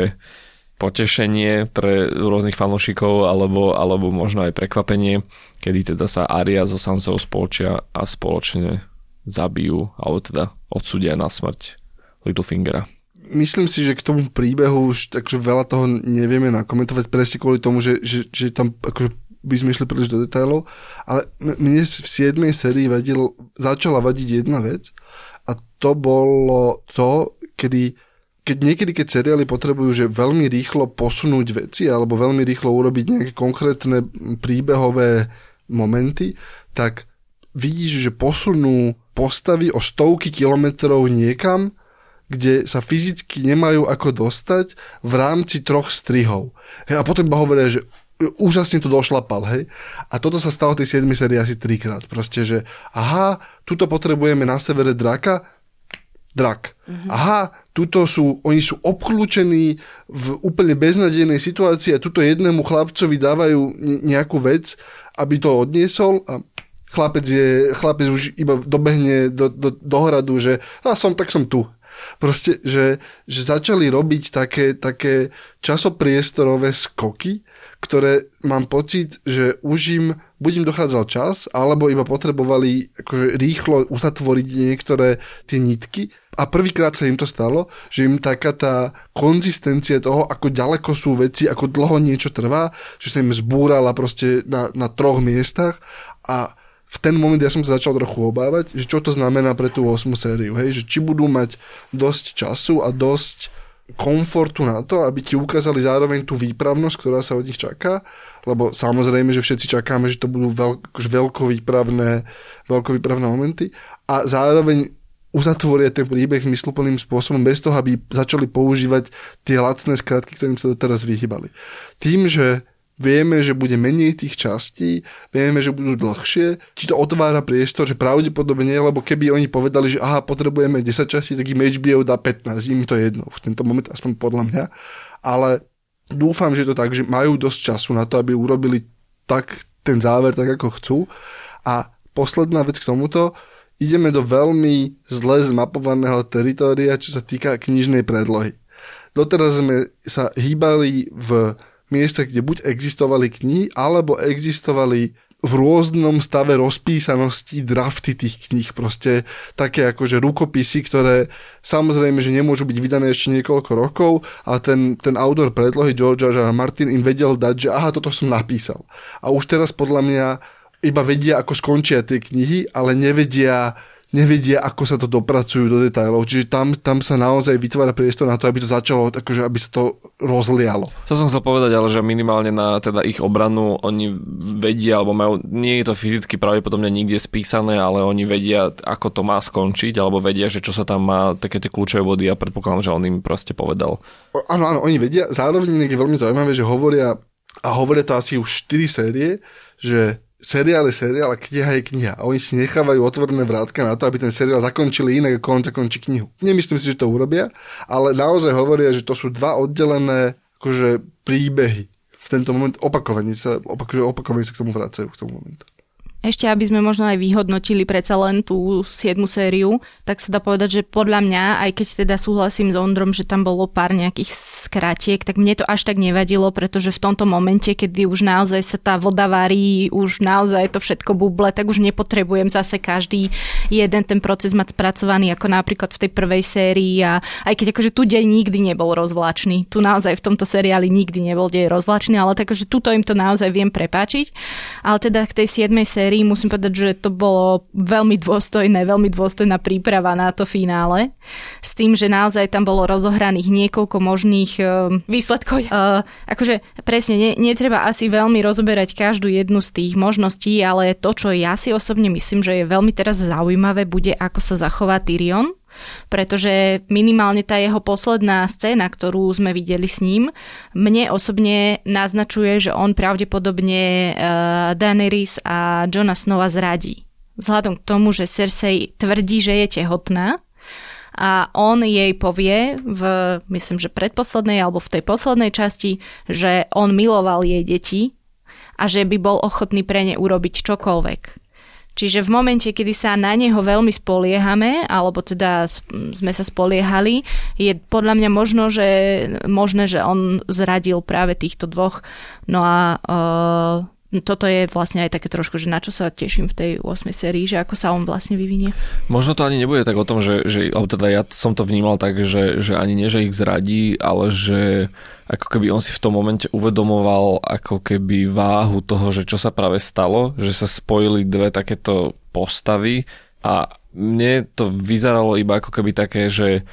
potešenie pre rôznych fanúšikov alebo, alebo možno aj prekvapenie, kedy teda sa Arya so Sansou spolčia a spoločne zabijú, alebo teda odsúdia na smrť Littlefingera. Myslím si, že k tomu príbehu už takže veľa toho nevieme nakomentovať presne kvôli tomu, že, že, že tam akože by sme išli príliš do detailov, ale mne v siedmej sérii vadil, začala vadiť jedna vec a to bolo to, kedy keď niekedy, keď seriály potrebujú, že veľmi rýchlo posunúť veci alebo veľmi rýchlo urobiť nejaké konkrétne príbehové momenty, tak vidíš, že posunú postavy o stovky kilometrov niekam, kde sa fyzicky nemajú ako dostať v rámci troch strihov. Hej, a potom iba hovoria, že úžasne to došlapal, hej. A toto sa stalo tej siedmej sérii asi trikrát. Proste, že aha, tuto potrebujeme na severe draka, drak. Mm-hmm. Aha, tuto sú, oni sú obklúčení v úplne beznadejnej situácii a tuto jednému chlapcovi dávajú nejakú vec, aby to odniesol a chlapec, je, chlapec už iba dobehne do, do, do hradu, že a som, tak som tu. Proste, že, že začali robiť také, také časopriestorové skoky, ktoré mám pocit, že už im buď im dochádzal čas, alebo iba potrebovali akože rýchlo uzatvoriť niektoré tie nitky. A prvýkrát sa im to stalo, že im taká tá konzistencia toho, ako ďaleko sú veci, ako dlho niečo trvá, že sa im zbúrala proste na, na troch miestach. A v ten moment ja som sa začal trochu obávať, že čo to znamená pre tú ôsmu sériu. Hej? Že či budú mať dosť času a dosť komfortu na to, aby ti ukázali zároveň tú výpravnosť, ktorá sa od nich čaká, lebo samozrejme, že všetci čakáme, že to budú veľkovýpravné, veľkovýpravné momenty a zároveň uzatvoria ten príbeh zmysluplným spôsobom bez toho, aby začali používať tie lacné skratky, ktorým sa doteraz vyhýbali. Tým, že vieme, že bude menej tých častí, vieme, že budú dlhšie, ti to otvára priestor, že pravdepodobne, lebo keby oni povedali, že aha, potrebujeme desať častí, tak im há bé ó dá pätnásť, im to je jedno, v tento moment aspoň podľa mňa, ale dúfam, že to tak, že majú dosť času na to, aby urobili tak ten záver, tak ako chcú. A posledná vec k tomuto, ideme do veľmi zle zmapovaného teritória, čo sa týka knižnej predlohy. Doteraz sme sa hýbali v miesta, kde buď existovali knihy, alebo existovali v rôznom stave rozpísanosti drafty tých kníh. Proste také akože rukopisy, ktoré samozrejme, že nemôžu byť vydané ešte niekoľko rokov a ten, ten autor predlohy George R. R. Martin im vedel dať, že aha, toto som napísal. A už teraz podľa mňa iba vedia, ako skončia tie knihy, ale nevedia... nevedia, ako sa to dopracujú do detailov. Čiže tam, tam sa naozaj vytvára priestor na to, aby to začalo, akože aby sa to rozlialo. To som chcel povedať, ale že minimálne na teda ich obranu oni vedia, alebo majú, nie je to fyzicky pravdepodobne nikde spísané, ale oni vedia, ako to má skončiť, alebo vedia, že čo sa tam má, také tie kľúčové body a predpokladám, že on im proste povedal. O, áno, áno, oni vedia. Zároveň je veľmi zaujímavé, že hovoria, a hovoria to asi už štyri série, že seriál je seriál a kniha je kniha. A oni si nechávajú otvorené vrátka na to, aby ten seriál zakončili inak, ako on zakončí knihu. Nemyslím si, že to urobia, ale naozaj hovoria, že to sú dva oddelené akože, príbehy. V tento moment opakovane sa, opakujú, opakovane sa k tomu vracajú k tomu momentu. Ešte, aby sme možno aj vyhodnotili predsa len tú siedmu sériu, tak sa dá povedať, že podľa mňa, aj keď teda súhlasím s Ondrom, že tam bolo pár nejakých skratiek, tak mne to až tak nevadilo, pretože v tomto momente, kedy už naozaj sa tá voda varí, už naozaj to všetko buble, tak už nepotrebujem zase každý jeden ten proces mať spracovaný, ako napríklad v tej prvej sérii. A aj keď akože tu dej nikdy nebol rozvláčny, tu naozaj v tomto seriáli nikdy nebol dej rozvláčny, ale takže tuto im to naozaj viem prepáčiť. Ale teda k tej siedmej sérii musím povedať, že to bolo veľmi dôstojné, veľmi dôstojná príprava na to finále. S tým, že naozaj tam bolo rozohraných niekoľko možných uh, výsledkov. Uh, akože presne, ne, netreba asi veľmi rozoberať každú jednu z tých možností, ale to, čo ja si osobne myslím, že je veľmi teraz zaujímavé, bude, ako sa zachová Tyrion. Pretože minimálne tá jeho posledná scéna, ktorú sme videli s ním, mne osobne naznačuje, že on pravdepodobne Daenerys a Jona Snowa zradí. Vzhľadom k tomu, že Cersei tvrdí, že je tehotná a on jej povie v, myslím, že predposlednej alebo v tej poslednej časti, že on miloval jej deti a že by bol ochotný pre ne urobiť čokoľvek. Čiže v momente, kedy sa na neho veľmi spoliehame, alebo teda sme sa spoliehali, je podľa mňa možno, že, možné, že on zradil práve týchto dvoch. No a uh, toto je vlastne aj také trošku, že na čo sa teším v tej ôsmej sérii, že ako sa on vlastne vyvinie. Možno to ani nebude tak o tom, že, že alebo teda ja som to vnímal tak, že, že ani nie, že ich zradí, ale že ako keby on si v tom momente uvedomoval ako keby váhu toho, že čo sa práve stalo, že sa spojili dve takéto postavy a A mne to vyzeralo iba ako keby také, že,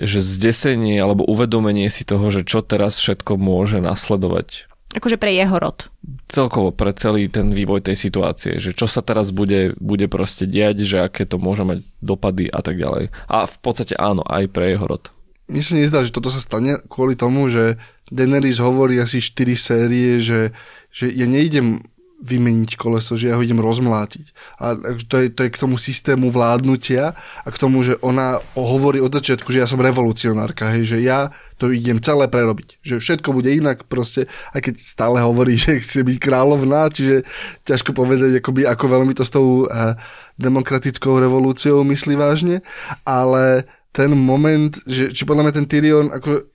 že zdesenie alebo uvedomenie si toho, že čo teraz všetko môže nasledovať. Akože pre jeho rod. Celkovo pre celý ten vývoj tej situácie, že čo sa teraz bude, bude proste diať, že aké to môže mať dopady a tak ďalej. A v podstate áno, aj pre jeho rod. Mne sa nezdá, že toto sa stane kvôli tomu, že Daenerys hovorí asi štyri série, že, že ja nejdem vymeniť koleso, že ja ho idem rozmlátiť. A to je, to je k tomu systému vládnutia a k tomu, že ona hovorí od začiatku, že ja som revolucionárka, hej, že ja to idem celé prerobiť. Že všetko bude inak proste, aj keď stále hovorí, že chce byť kráľovná, čiže ťažko povedať, akoby, ako veľmi to s tou uh, demokratickou revolúciou myslí vážne, ale ten moment, že či podľa mňa ten Tyrion ako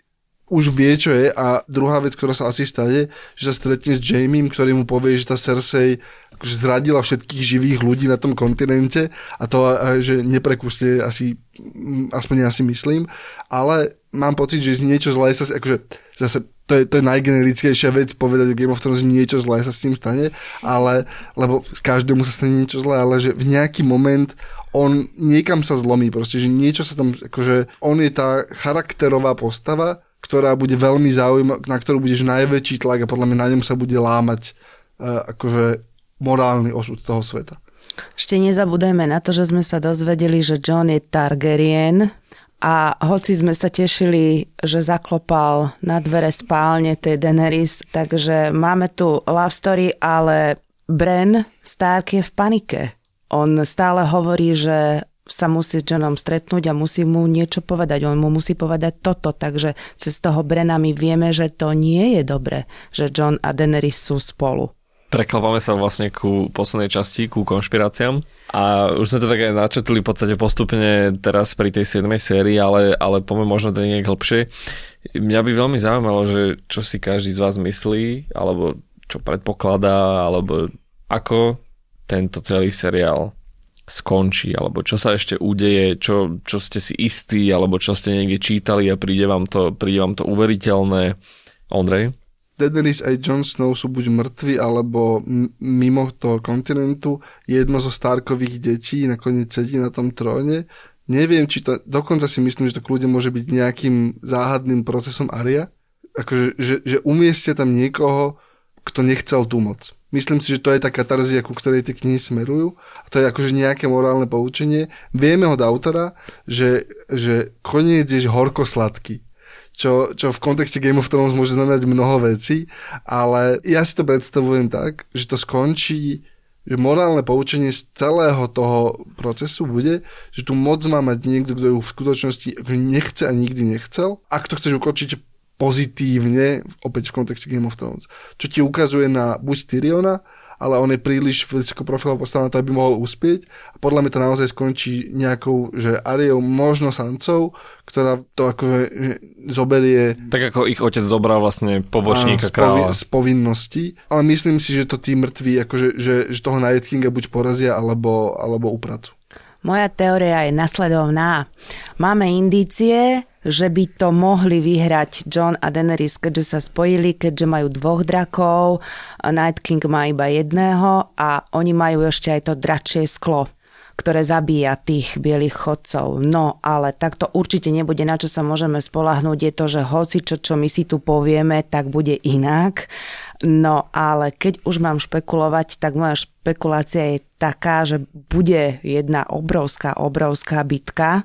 už vie, čo je, a druhá vec, ktorá sa asi stane, že sa stretne s Jamiem, ktorý mu povie, že tá Cersei akože zradila všetkých živých ľudí na tom kontinente a to, že neprekusne asi, aspoň ja si myslím, ale mám pocit, že niečo zlé sa, akože zase to je, to je najgenerickejšia vec povedať o Game of Thrones, že niečo zlé sa s tým stane, ale, lebo s každému sa stane niečo zlé, ale že v nejaký moment on niekam sa zlomí, proste, že niečo sa tam, akože on je tá charakterová postava, ktorá bude veľmi zaujímavá, na ktorú budeš najväčší tlak a podľa mňa na ňom sa bude lámať uh, akože morálny osud toho sveta. Ešte nezabúdajme na to, že sme sa dozvedeli, že Jon je Targaryen a hoci sme sa tešili, že zaklopal na dvere spálne tej Daenerys, takže máme tu love story, ale Bran Stark je v panike. On stále hovorí, že sa musí s Johnom stretnúť a musí mu niečo povedať. On mu musí povedať toto, takže cez toho Brana my vieme, že to nie je dobre, že John a Daenerys sú spolu. Preklapáme sa vlastne ku poslednej časti, ku konšpiráciám. A už sme to tak aj načetli v podstate postupne teraz pri tej siedmej sérii, ale, ale poďme možno to nejak hlbšie. Mňa by veľmi zaujímalo, že čo si každý z vás myslí, alebo čo predpokladá, alebo ako tento celý seriál skončí, alebo čo sa ešte udeje, čo, čo ste si istí, alebo čo ste niekde čítali a príde vám to, príde vám to uveriteľné. Ondrej? Daenerys aj Jon Snow sú buď mŕtvi, alebo m- mimo toho kontinentu. Jedno zo Starkových detí nakoniec sedí na tom tróne. Neviem, či to, dokonca si myslím, že to kľudne môže byť nejakým záhadným procesom Arya. Akože, že, že umiestia tam niekoho, kto nechcel tú moc. Myslím si, že to je tá katarzia, ku ktorej tie knihy smerujú. A to je akože nejaké morálne poučenie. Vieme od autora, že, že koniec je horko-sladký. Čo, čo v kontexte Game of Thrones môže znamenať mnoho vecí, ale ja si to predstavujem tak, že to skončí, že morálne poučenie z celého toho procesu bude, že tú moc má mať niekto, kto ju v skutočnosti nechce a nikdy nechcel. Ak to chceš ukončiť pozitívne, opäť v kontexte Game of Thrones. Čo ti ukazuje na buď Tyriona, ale on je príliš vysokoprofilová postava na to, aby mohol uspieť. A podľa mňa to naozaj skončí nejakou, že Ariou, možno Sansou, ktorá to akože zoberie... Tak ako ich otec zobral vlastne pobočníka áno, kráľa. Z povinností. Ale myslím si, že to tí mŕtvi, akože, že, že toho Night Kinga buď porazia, alebo, alebo upracu. Moja teória je nasledovná. Máme indície, že by to mohli vyhrať Jon a Daenerys, keďže sa spojili, keďže majú dvoch drakov, Night King má iba jedného a oni majú ešte aj to dračie sklo, ktoré zabíja tých bielých chodcov. No, ale takto určite nebude, na čo sa môžeme spolahnuť, je to, že hoci čo, čo my si tu povieme, tak bude inak. No, ale keď už mám špekulovať, tak moja špekulácia je taká, že bude jedna obrovská, obrovská bitka.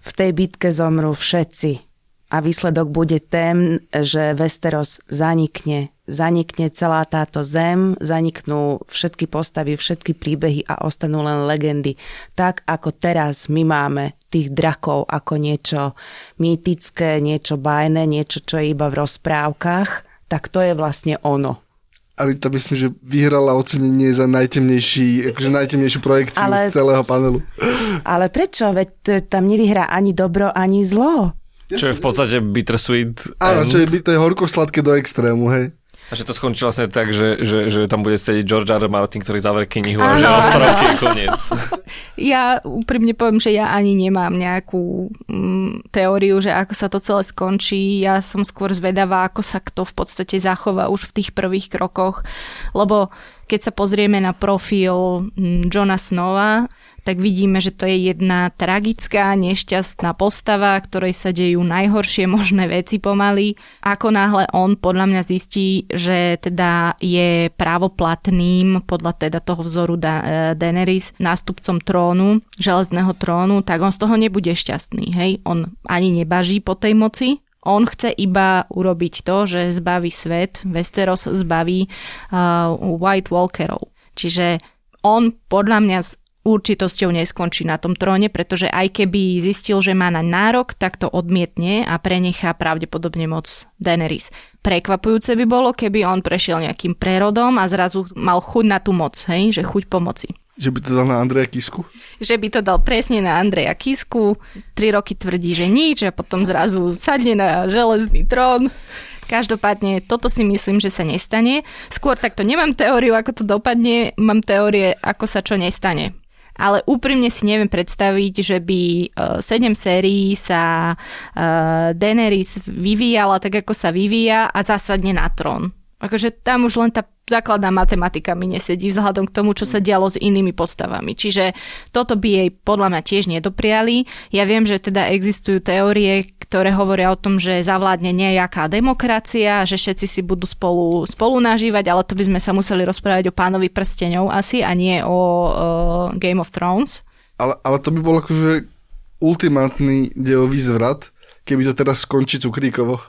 V tej bitke zomrú všetci a výsledok bude ten, že Westeros zanikne. Zanikne celá táto zem, zaniknú všetky postavy, všetky príbehy a ostanú len legendy. Tak ako teraz my máme tých drakov ako niečo mýtické, niečo bajné, niečo, čo je iba v rozprávkach, tak to je vlastne ono. Ale to myslím, že vyhrala ocenenie za najtemnejší, akože najtemnejšiu projekciu ale, z celého panelu. Ale prečo? Veď tam nevyhrá ani dobro, ani zlo. Čo je v podstate bittersweet. Áno, čo je, to je horko-sladké do extrému, hej. A že to skončí vlastne tak, že, že, že tam bude sedieť George R. R. Martin, ktorý záver knihu a že rozprávky je koniec. Ja úprimne poviem, že ja ani nemám nejakú mm, teóriu, že ako sa to celé skončí. Ja som skôr zvedavá, ako sa kto v podstate zachová už v tých prvých krokoch. Lebo keď sa pozrieme na profil Jona Snowa, tak vidíme, že to je jedna tragická, nešťastná postava, ktorej sa dejú najhoršie možné veci pomaly. Ako náhle on podľa mňa zistí, že teda je právoplatným podľa teda toho vzoru da- Daenerys nástupcom trónu, železného trónu, tak on z toho nebude šťastný, hej? On ani nebaží po tej moci. On chce iba urobiť to, že zbaví svet, Westeros zbaví uh, White Walkerov. Čiže on podľa mňa s určitosťou neskončí na tom tróne, pretože aj keby zistil, že má na nárok, tak to odmietne a prenechá pravdepodobne moc Daenerys. Prekvapujúce by bolo, keby on prešiel nejakým prerodom a zrazu mal chuť na tú moc, hej? Že chuť pomoci. Že by to dal na Andreja Kisku? Že by to dal presne na Andreja Kisku. Tri roky tvrdí, že nič a potom zrazu sadne na železný trón. Každopádne toto si myslím, že sa nestane. Skôr takto nemám teóriu, ako to dopadne, mám teórie, ako sa čo nestane. Ale úprimne si neviem predstaviť, že by sedem sérií sa Daenerys vyvíjala tak, ako sa vyvíja a zasadne na trón. Akože tam už len tá základná matematika mi nesedí vzhľadom k tomu, čo sa dialo s inými postavami. Čiže toto by jej podľa mňa tiež nedopriali. Ja viem, že teda existujú teórie, ktoré hovoria o tom, že zavládne nejaká demokracia, že všetci si budú spolu, spolu nažívať, ale to by sme sa museli rozprávať o Pánovi prsteňov asi a nie o uh, Game of Thrones. Ale, ale to by bol akože ultimátny dejový zvrat, keby to teraz skončí cukríkovo.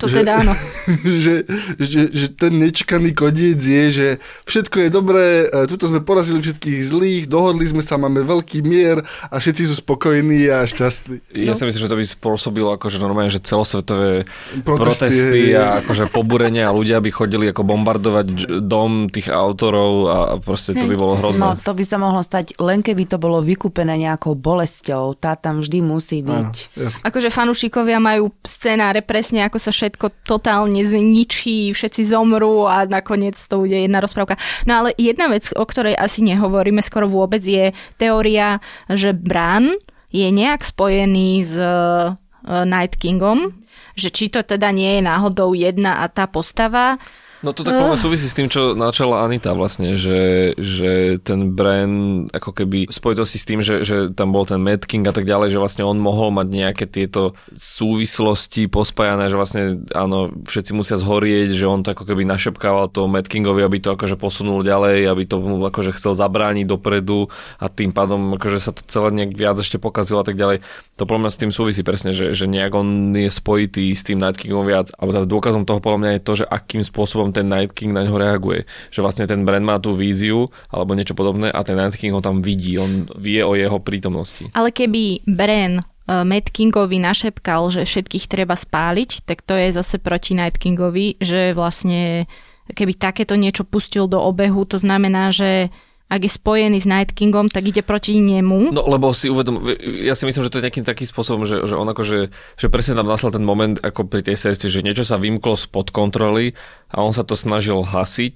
To že, teda áno. Že, že, že ten nečakaný koniec je, že všetko je dobré, tuto sme porazili všetkých zlých, dohodli sme sa, máme veľký mier a všetci sú spokojní a šťastní. Ja no. si myslím, že to by spôsobilo akože normálne, že celosvetové protesty, protesty a akože poburenia a ľudia by chodili ako bombardovať dom tých autorov a proste to by bolo hrozné. No to by sa mohlo stať, len keby to bolo vykúpené nejakou bolesťou, tá tam vždy musí byť. Áno, akože fanúšikovia majú scenáre presne, ako sa všetko všetko totálne zničí, všetci zomrú a nakoniec to bude jedna rozprávka. No ale jedna vec, o ktorej asi nehovoríme skoro vôbec, je teória, že Bran je nejak spojený s uh, Night Kingom, že či to teda nie je náhodou jedna a tá postava. No to tak uh. súvisí s tým, čo načala Anita vlastne, že, že ten Bran ako keby spojitosti s tým, že, že tam bol ten Mad King a tak ďalej, že vlastne on mohol mať nejaké tieto súvislosti pospájané, že vlastne áno, všetci musia zhorieť, že on to ako keby našepkával toho Mad Kingovi, aby to akože posunul ďalej, aby to mu akože chcel zabrániť dopredu a tým pádom akože sa to celé nejak viac ešte pokazilo a tak ďalej. To podľa mňa s tým súvisí presne, že, že nejak on je spojitý s tým Night Kingom viac, alebo dôkazom toho podľa mňa je to, že akým spôsobom ten Night King na ňoho reaguje. Že vlastne ten Bran má tú víziu alebo niečo podobné a ten Night King ho tam vidí. On vie o jeho prítomnosti. Ale keby Bran uh, Mad Kingovi našepkal, že všetkých treba spáliť, tak to je zase proti Night Kingovi, že vlastne keby takéto niečo pustil do obehu, to znamená, že ak je spojený s Night Kingom, tak ide proti nemu. No, lebo si uvedom, ja si myslím, že to je nejakým takým spôsobom, že, že on akože, že presne tam nastal ten moment, ako pri tej Cersei, že niečo sa vymklo spod kontroly a on sa to snažil hasiť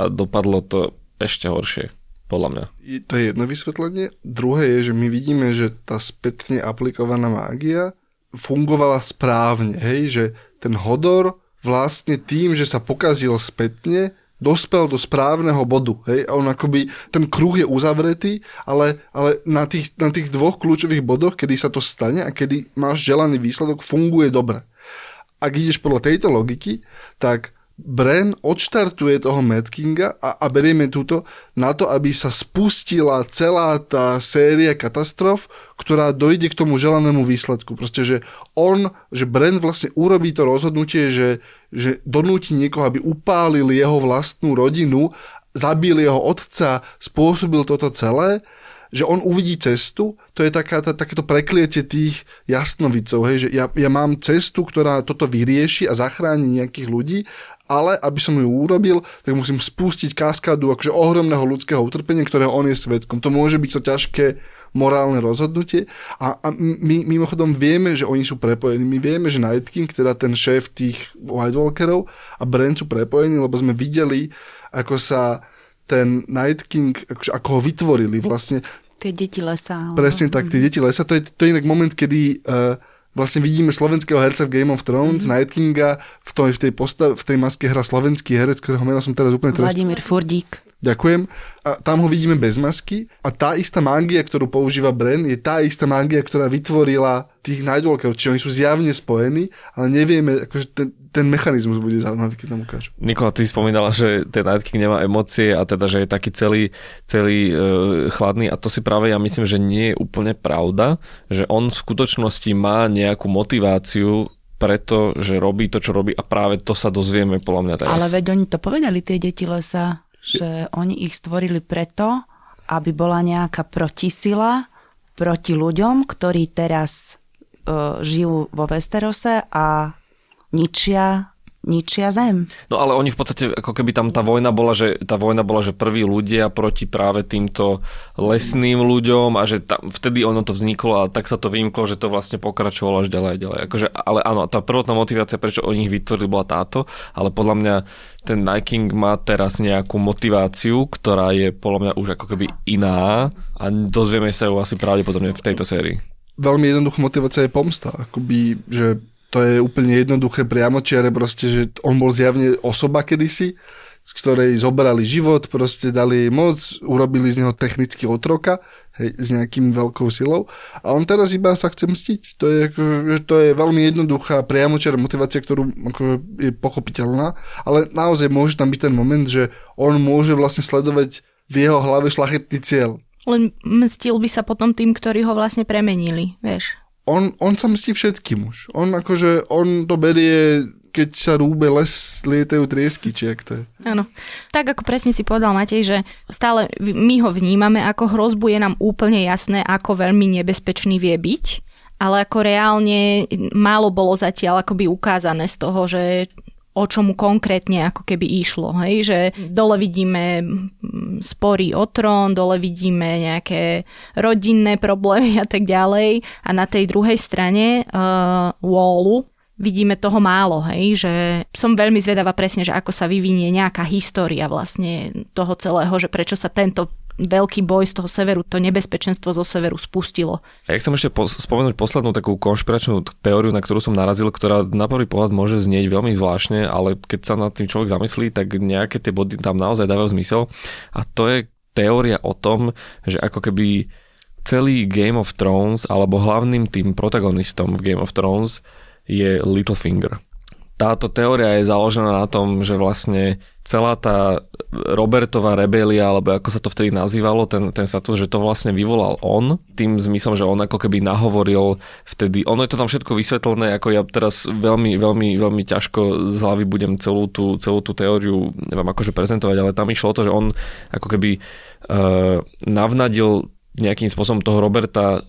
a dopadlo to ešte horšie, podľa mňa. To je jedno vysvetlenie. Druhé je, že my vidíme, že tá spätne aplikovaná mágia fungovala správne, hej, že ten Hodor vlastne tým, že sa pokazil spätne, dospel do správneho bodu. Hej? A on akoby, ten kruh je uzavretý, ale, ale na, tých, na tých dvoch kľúčových bodoch, kedy sa to stane a kedy máš želaný výsledok, funguje dobre. Ak ideš podľa tejto logiky, tak Bran odštartuje toho Mad Kinga a, a berieme túto na to, aby sa spustila celá tá séria katastrof, ktorá dojde k tomu želanému výsledku. Proste, že on, že Bran vlastne urobí to rozhodnutie, že, že donúti niekoho, aby upálil jeho vlastnú rodinu, zabil jeho otca, spôsobil toto celé, že on uvidí cestu, to je taká, tá, takéto prekliete tých jasnovicov, hej, že ja, ja mám cestu, ktorá toto vyrieši a zachráni nejakých ľudí, ale aby som ju urobil, tak musím spustiť kaskádu akože ohromného ľudského utrpenia, ktorého on je svedkom. To môže byť to ťažké morálne rozhodnutie a, a my mimochodom vieme, že oni sú prepojení. My vieme, že Night King, teda ten šéf tých White Walkerov a Bran sú prepojení, lebo sme videli, ako sa ten Night King, akože ako ho vytvorili vlastne. Tie deti lesa. Presne no? tak, tie deti lesa. To je, to je inak moment, kedy... Uh, Vlastne vidíme slovenského herca v Game of Thrones, mm-hmm. Night Kinga, v, tom, v, tej postav, v tej maske hra slovenský herec, ktorého meno som teraz úplne... Vladimír Furdík. Ďakujem. A tam ho vidíme bez masky a tá istá mágia, ktorú používa Bran, je tá istá mágia, ktorá vytvorila tých Night Walkerov. Čiže oni sú zjavne spojení, ale nevieme, akože ten, ten mechanizmus bude zaujímavý, keď nám ukážu. Nikola, ty spomínala, že ten Night King nemá emócie a teda, že je taký celý, celý e, chladný a to si práve ja myslím, že nie je úplne pravda, že on v skutočnosti má nejakú motiváciu preto, že robí to, čo robí a práve to sa dozvieme podľa mňa teraz. Ale veď oni to povedali, tie deti lesa, že oni ich stvorili preto, aby bola nejaká protisila proti ľuďom, ktorí teraz uh, žijú vo Westerose a ničia ničia zem. No ale oni v podstate, ako keby tam tá vojna bola, že tá vojna bola, že prví ľudia proti práve týmto lesným ľuďom a že tam, vtedy ono to vzniklo a tak sa to vymklo, že to vlastne pokračovalo až ďalej a ďalej. Akože, ale áno, tá prvotná motivácia, prečo oni ich vytvorili, bola táto, ale podľa mňa ten Night King má teraz nejakú motiváciu, ktorá je podľa mňa už ako keby iná a dozvieme sa ju asi pravdepodobne v tejto sérii. Veľmi jednoduchá motivácia je pomsta. Akoby, že to je úplne jednoduché, priamočiare proste, že on bol zjavne osoba kedysi, z ktorej zobrali život, proste dali jej moc, urobili z neho technicky otroka, hej, s nejakým veľkou silou a on teraz iba sa chce mstiť. To je, to je veľmi jednoduchá, priamočiara motivácia, ktorú ako, je pochopiteľná, ale naozaj môže tam byť ten moment, že on môže vlastne sledovať v jeho hlave šlachetný cieľ. Len mstil by sa potom tým, ktorí ho vlastne premenili, vieš. On, on sa mstí všetkým už. On akože, on to berie, keď sa rúbe les, lietajú triesky, či jak to je. Áno. Tak ako presne si povedal Matej, že stále my ho vnímame ako hrozbu, je nám úplne jasné, ako veľmi nebezpečný vie byť, ale ako reálne málo bolo zatiaľ akoby ukázané z toho, že o čomu konkrétne ako keby išlo. Hej? Že dole vidíme spory o trón, dole vidíme nejaké rodinné problémy a tak ďalej. A na tej druhej strane uh, Wallu vidíme toho málo. Hej? Že som veľmi zvedavá presne, že ako sa vyvinie nejaká história vlastne toho celého, že prečo sa tento veľký boj z toho severu, to nebezpečenstvo zo severu spustilo. A ja chcem ešte po- spomenúť poslednú takú konšpiračnú teóriu, na ktorú som narazil, ktorá na prvý pohľad môže znieť veľmi zvláštne, ale keď sa nad tým človek zamyslí, tak nejaké tie body tam naozaj dávajú zmysel. A to je teória o tom, že ako keby celý Game of Thrones, alebo hlavným tým protagonistom v Game of Thrones je Littlefinger. Táto teória je založená na tom, že vlastne celá tá Robertova rebelia, alebo ako sa to vtedy nazývalo, ten, ten status, že to vlastne vyvolal on, tým zmyslom, že on ako keby nahovoril vtedy. Ono je to tam všetko vysvetlené, ako ja teraz veľmi, veľmi, veľmi ťažko z hlavy budem celú tú, celú tú teóriu vám akože prezentovať, ale tam išlo o to, že on ako keby uh, navnadil nejakým spôsobom toho Roberta,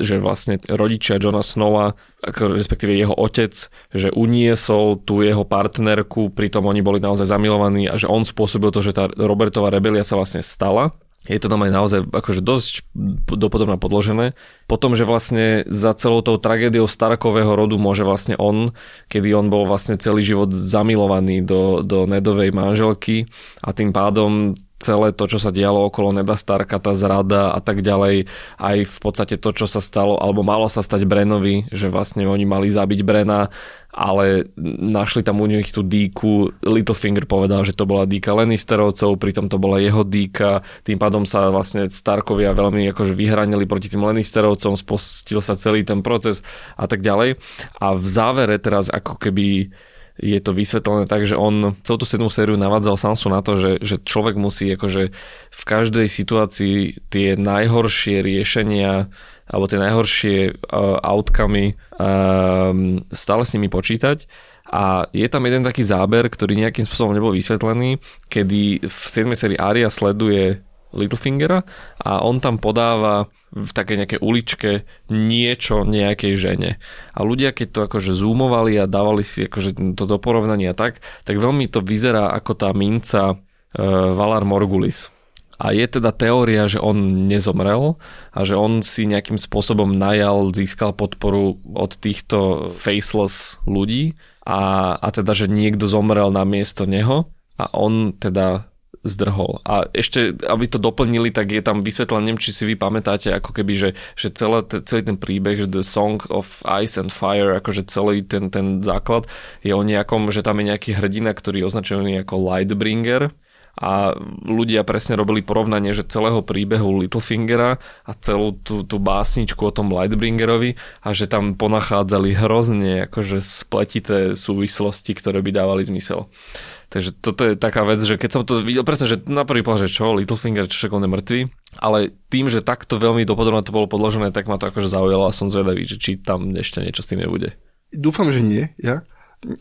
že vlastne rodičia Jona Snowa, respektíve jeho otec, že uniesol tú jeho partnerku, pritom oni boli naozaj zamilovaní a že on spôsobil to, že tá Robertova rebelia sa vlastne stala. Je to tam aj naozaj akože dosť dopodobne podložené. Potom, že vlastne za celou tou tragédiou Starkového rodu môže vlastne on, kedy on bol vlastne celý život zamilovaný do, do Nedovej manželky a tým pádom celé to, čo sa dialo okolo Neda Starka, tá zrada a tak ďalej, aj v podstate to, čo sa stalo, alebo malo sa stať Brenovi, že vlastne oni mali zabiť Brena, ale našli tam u nich tú dýku. Littlefinger povedal, že to bola dýka Lannisterovcov, pritom to bola jeho dýka, tým pádom sa vlastne Starkovia veľmi akože vyhranili proti tým Lannisterovcom, spustil sa celý ten proces a tak ďalej. A v závere teraz ako keby je to vysvetlené tak, že on celú tú sedmú sériu navádzal Sansu na to, že, že človek musí akože v každej situácii tie najhoršie riešenia alebo tie najhoršie uh, outcome um, stále s nimi počítať. A je tam jeden taký záber, ktorý nejakým spôsobom nebol vysvetlený, kedy v siedmej sérii Arya sleduje Littlefingera a on tam podáva v takej nejakej uličke niečo nejakej žene. A ľudia, keď to akože zoomovali a dávali si akože to do porovnania tak, tak veľmi to vyzerá ako tá minca e, Valar Morgulis. A je teda teória, že on nezomrel a že on si nejakým spôsobom najal, získal podporu od týchto faceless ľudí a, a teda, že niekto zomrel na miesto neho a on teda zdrhol. A ešte, aby to doplnili, tak je tam vysvetlené, či si vy pamätáte, ako keby, že, že celé, celý ten príbeh, že The Song of Ice and Fire, akože celý ten, ten základ je o nejakom, že tam je nejaký hrdina, ktorý je označený ako Lightbringer a ľudia presne robili porovnanie, že celého príbehu Littlefingera a celú tú, tú básničku o tom Lightbringerovi a že tam ponachádzali hrozne akože spletité súvislosti, ktoré by dávali zmysel. Takže toto je taká vec, že keď som to videl, presne, že na prvý pohľad, že čo, Littlefinger, čo však on je mŕtvý, ale tým, že takto veľmi dopodrobne to bolo podložené, tak ma to akože zaujalo a som zvedavý, že či tam ešte niečo s tým nebude. Dúfam, že nie, ja.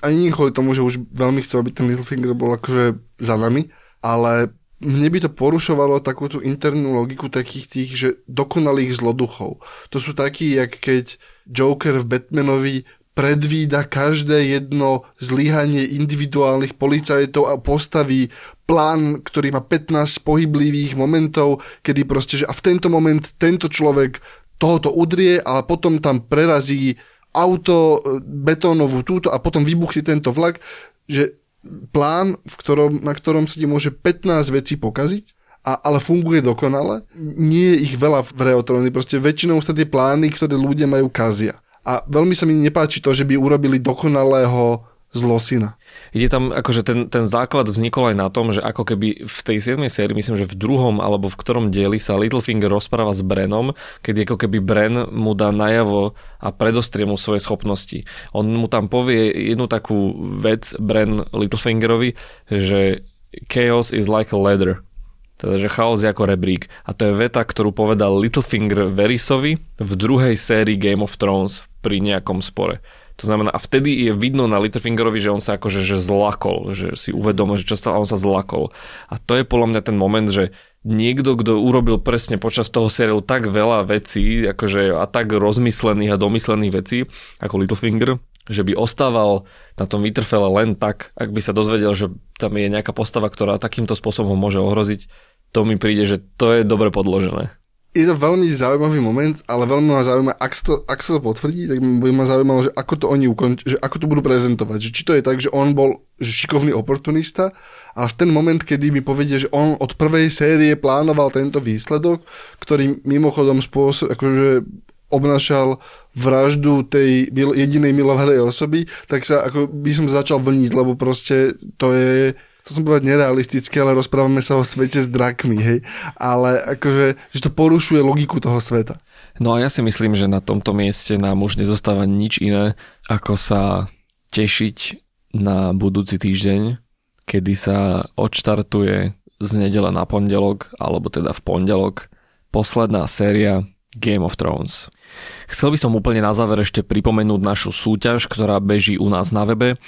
Ani kvôli tomu, že už veľmi chcel, aby ten Littlefinger bol akože za nami, ale mne by to porušovalo takú tú internú logiku takých tých, že dokonalých zloduchov. To sú takí, jak keď Joker v Batmanovi predvída každé jedno zlyhanie individuálnych policajtov a postaví plán, ktorý má pätnásť pohyblivých momentov, kedy proste, že a v tento moment tento človek tohoto udrie a potom tam prerazí auto, betónovú túto a potom vybuchne tento vlak, že plán, v ktorom, na ktorom sa ti môže pätnásť vecí pokaziť, a, ale funguje dokonale. Nie je ich veľa v reotróny, proste väčšinou sú tie plány, ktoré ľudia majú kazia. A veľmi sa mi nepáči to, že by urobili dokonalého zlosina. Ide tam, akože ten, ten základ vznikol aj na tom, že ako keby v tej siedmej sérii, myslím, že v druhom alebo v ktorom dieli sa Littlefinger rozpráva s Branom, keď ako keby Bran mu dá najavo a predostrie mu svoje schopnosti. On mu tam povie jednu takú vec Bran Littlefingerovi, že chaos is like a ladder. Teda, že chaos je ako rebrík. A to je veta, ktorú povedal Littlefinger Varyssovi v druhej sérii Game of Thrones pri nejakom spore. To znamená, a vtedy je vidno na Littlefingerovi, že on sa akože že zlakol, že si uvedomil, že čo stalo, on sa zlakol. A to je podľa mňa ten moment, že niekto, kto urobil presne počas toho seriálu tak veľa vecí, akože a tak rozmyslených a domyslených vecí, ako Littlefinger, že by ostával na tom Winterfelle len tak, ak by sa dozvedel, že tam je nejaká postava, ktorá takýmto spôsobom môže ohroziť, to mi príde, že to je dobre podložené. Je to veľmi zaujímavý moment, ale veľmi ma zaujíma, ak sa to, ak sa to potvrdí, tak by ma zaujímalo, že ako to oni ukonč- že ako to budú prezentovať. Že či to je tak, že on bol šikovný oportunista, ale v ten moment, kedy mi povedie, že on od prvej série plánoval tento výsledok, ktorý mimochodom spôsob, akože obnášal vraždu tej jedinej milovanej osoby, tak sa ako by som začal vlniť, lebo proste to je... To som povedať nerealistické, ale rozprávame sa o svete s drakmi, hej. Ale akože, že to porušuje logiku toho sveta. No a ja si myslím, že na tomto mieste nám už nezostáva nič iné, ako sa tešiť na budúci týždeň, kedy sa odštartuje z nedele na pondelok, alebo teda v pondelok, posledná séria Game of Thrones. Chcel by som úplne na záver ešte pripomenúť našu súťaž, ktorá beží u nás na webe.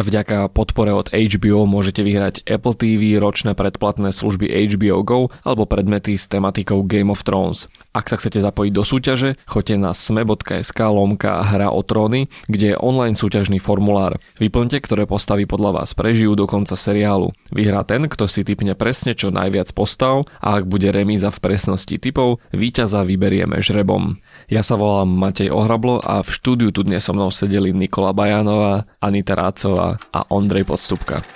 Vďaka podpore od há bé ó môžete vyhrať Apple tí ví, ročné predplatné služby há bé ó GO alebo predmety s tematikou Game of Thrones. Ak sa chcete zapojiť do súťaže, choďte na sme.sk lomka hra o tróny, kde je online súťažný formulár. Vyplňte, ktoré postavy podľa vás prežijú do konca seriálu. Vyhrá ten, kto si tipne presne čo najviac postav a ak bude remíza v presnosti typov, víťaza vyberieme žrebom. Ja sa volám Matej Ohrablo a v štúdiu tu dnes so mnou sedeli Nikola Bajanová, Anita Rácová a Ondrej Podstupka.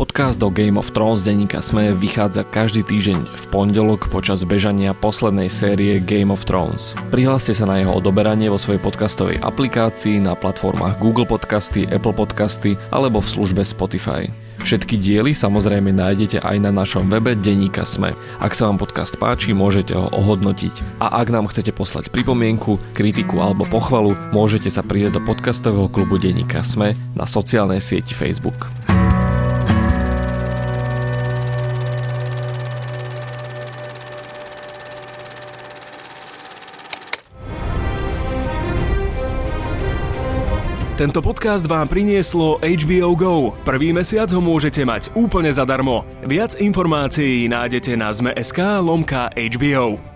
Podcast do Game of Thrones denníka SME vychádza každý týždeň v pondelok počas bežania poslednej série Game of Thrones. Prihláste sa na jeho odoberanie vo svojej podcastovej aplikácii na platformách Google Podcasty, Apple Podcasty alebo v službe Spotify. Všetky diely samozrejme nájdete aj na našom webe denníka SME. Ak sa vám podcast páči, môžete ho ohodnotiť. A ak nám chcete poslať pripomienku, kritiku alebo pochvalu, môžete sa pridať do podcastového klubu denníka SME na sociálnej sieti Facebook. Tento podcast vám prinieslo há bé ó GO. Prvý mesiac ho môžete mať úplne zadarmo. Viac informácií nájdete na zme bodka es ká lomka há bé ó.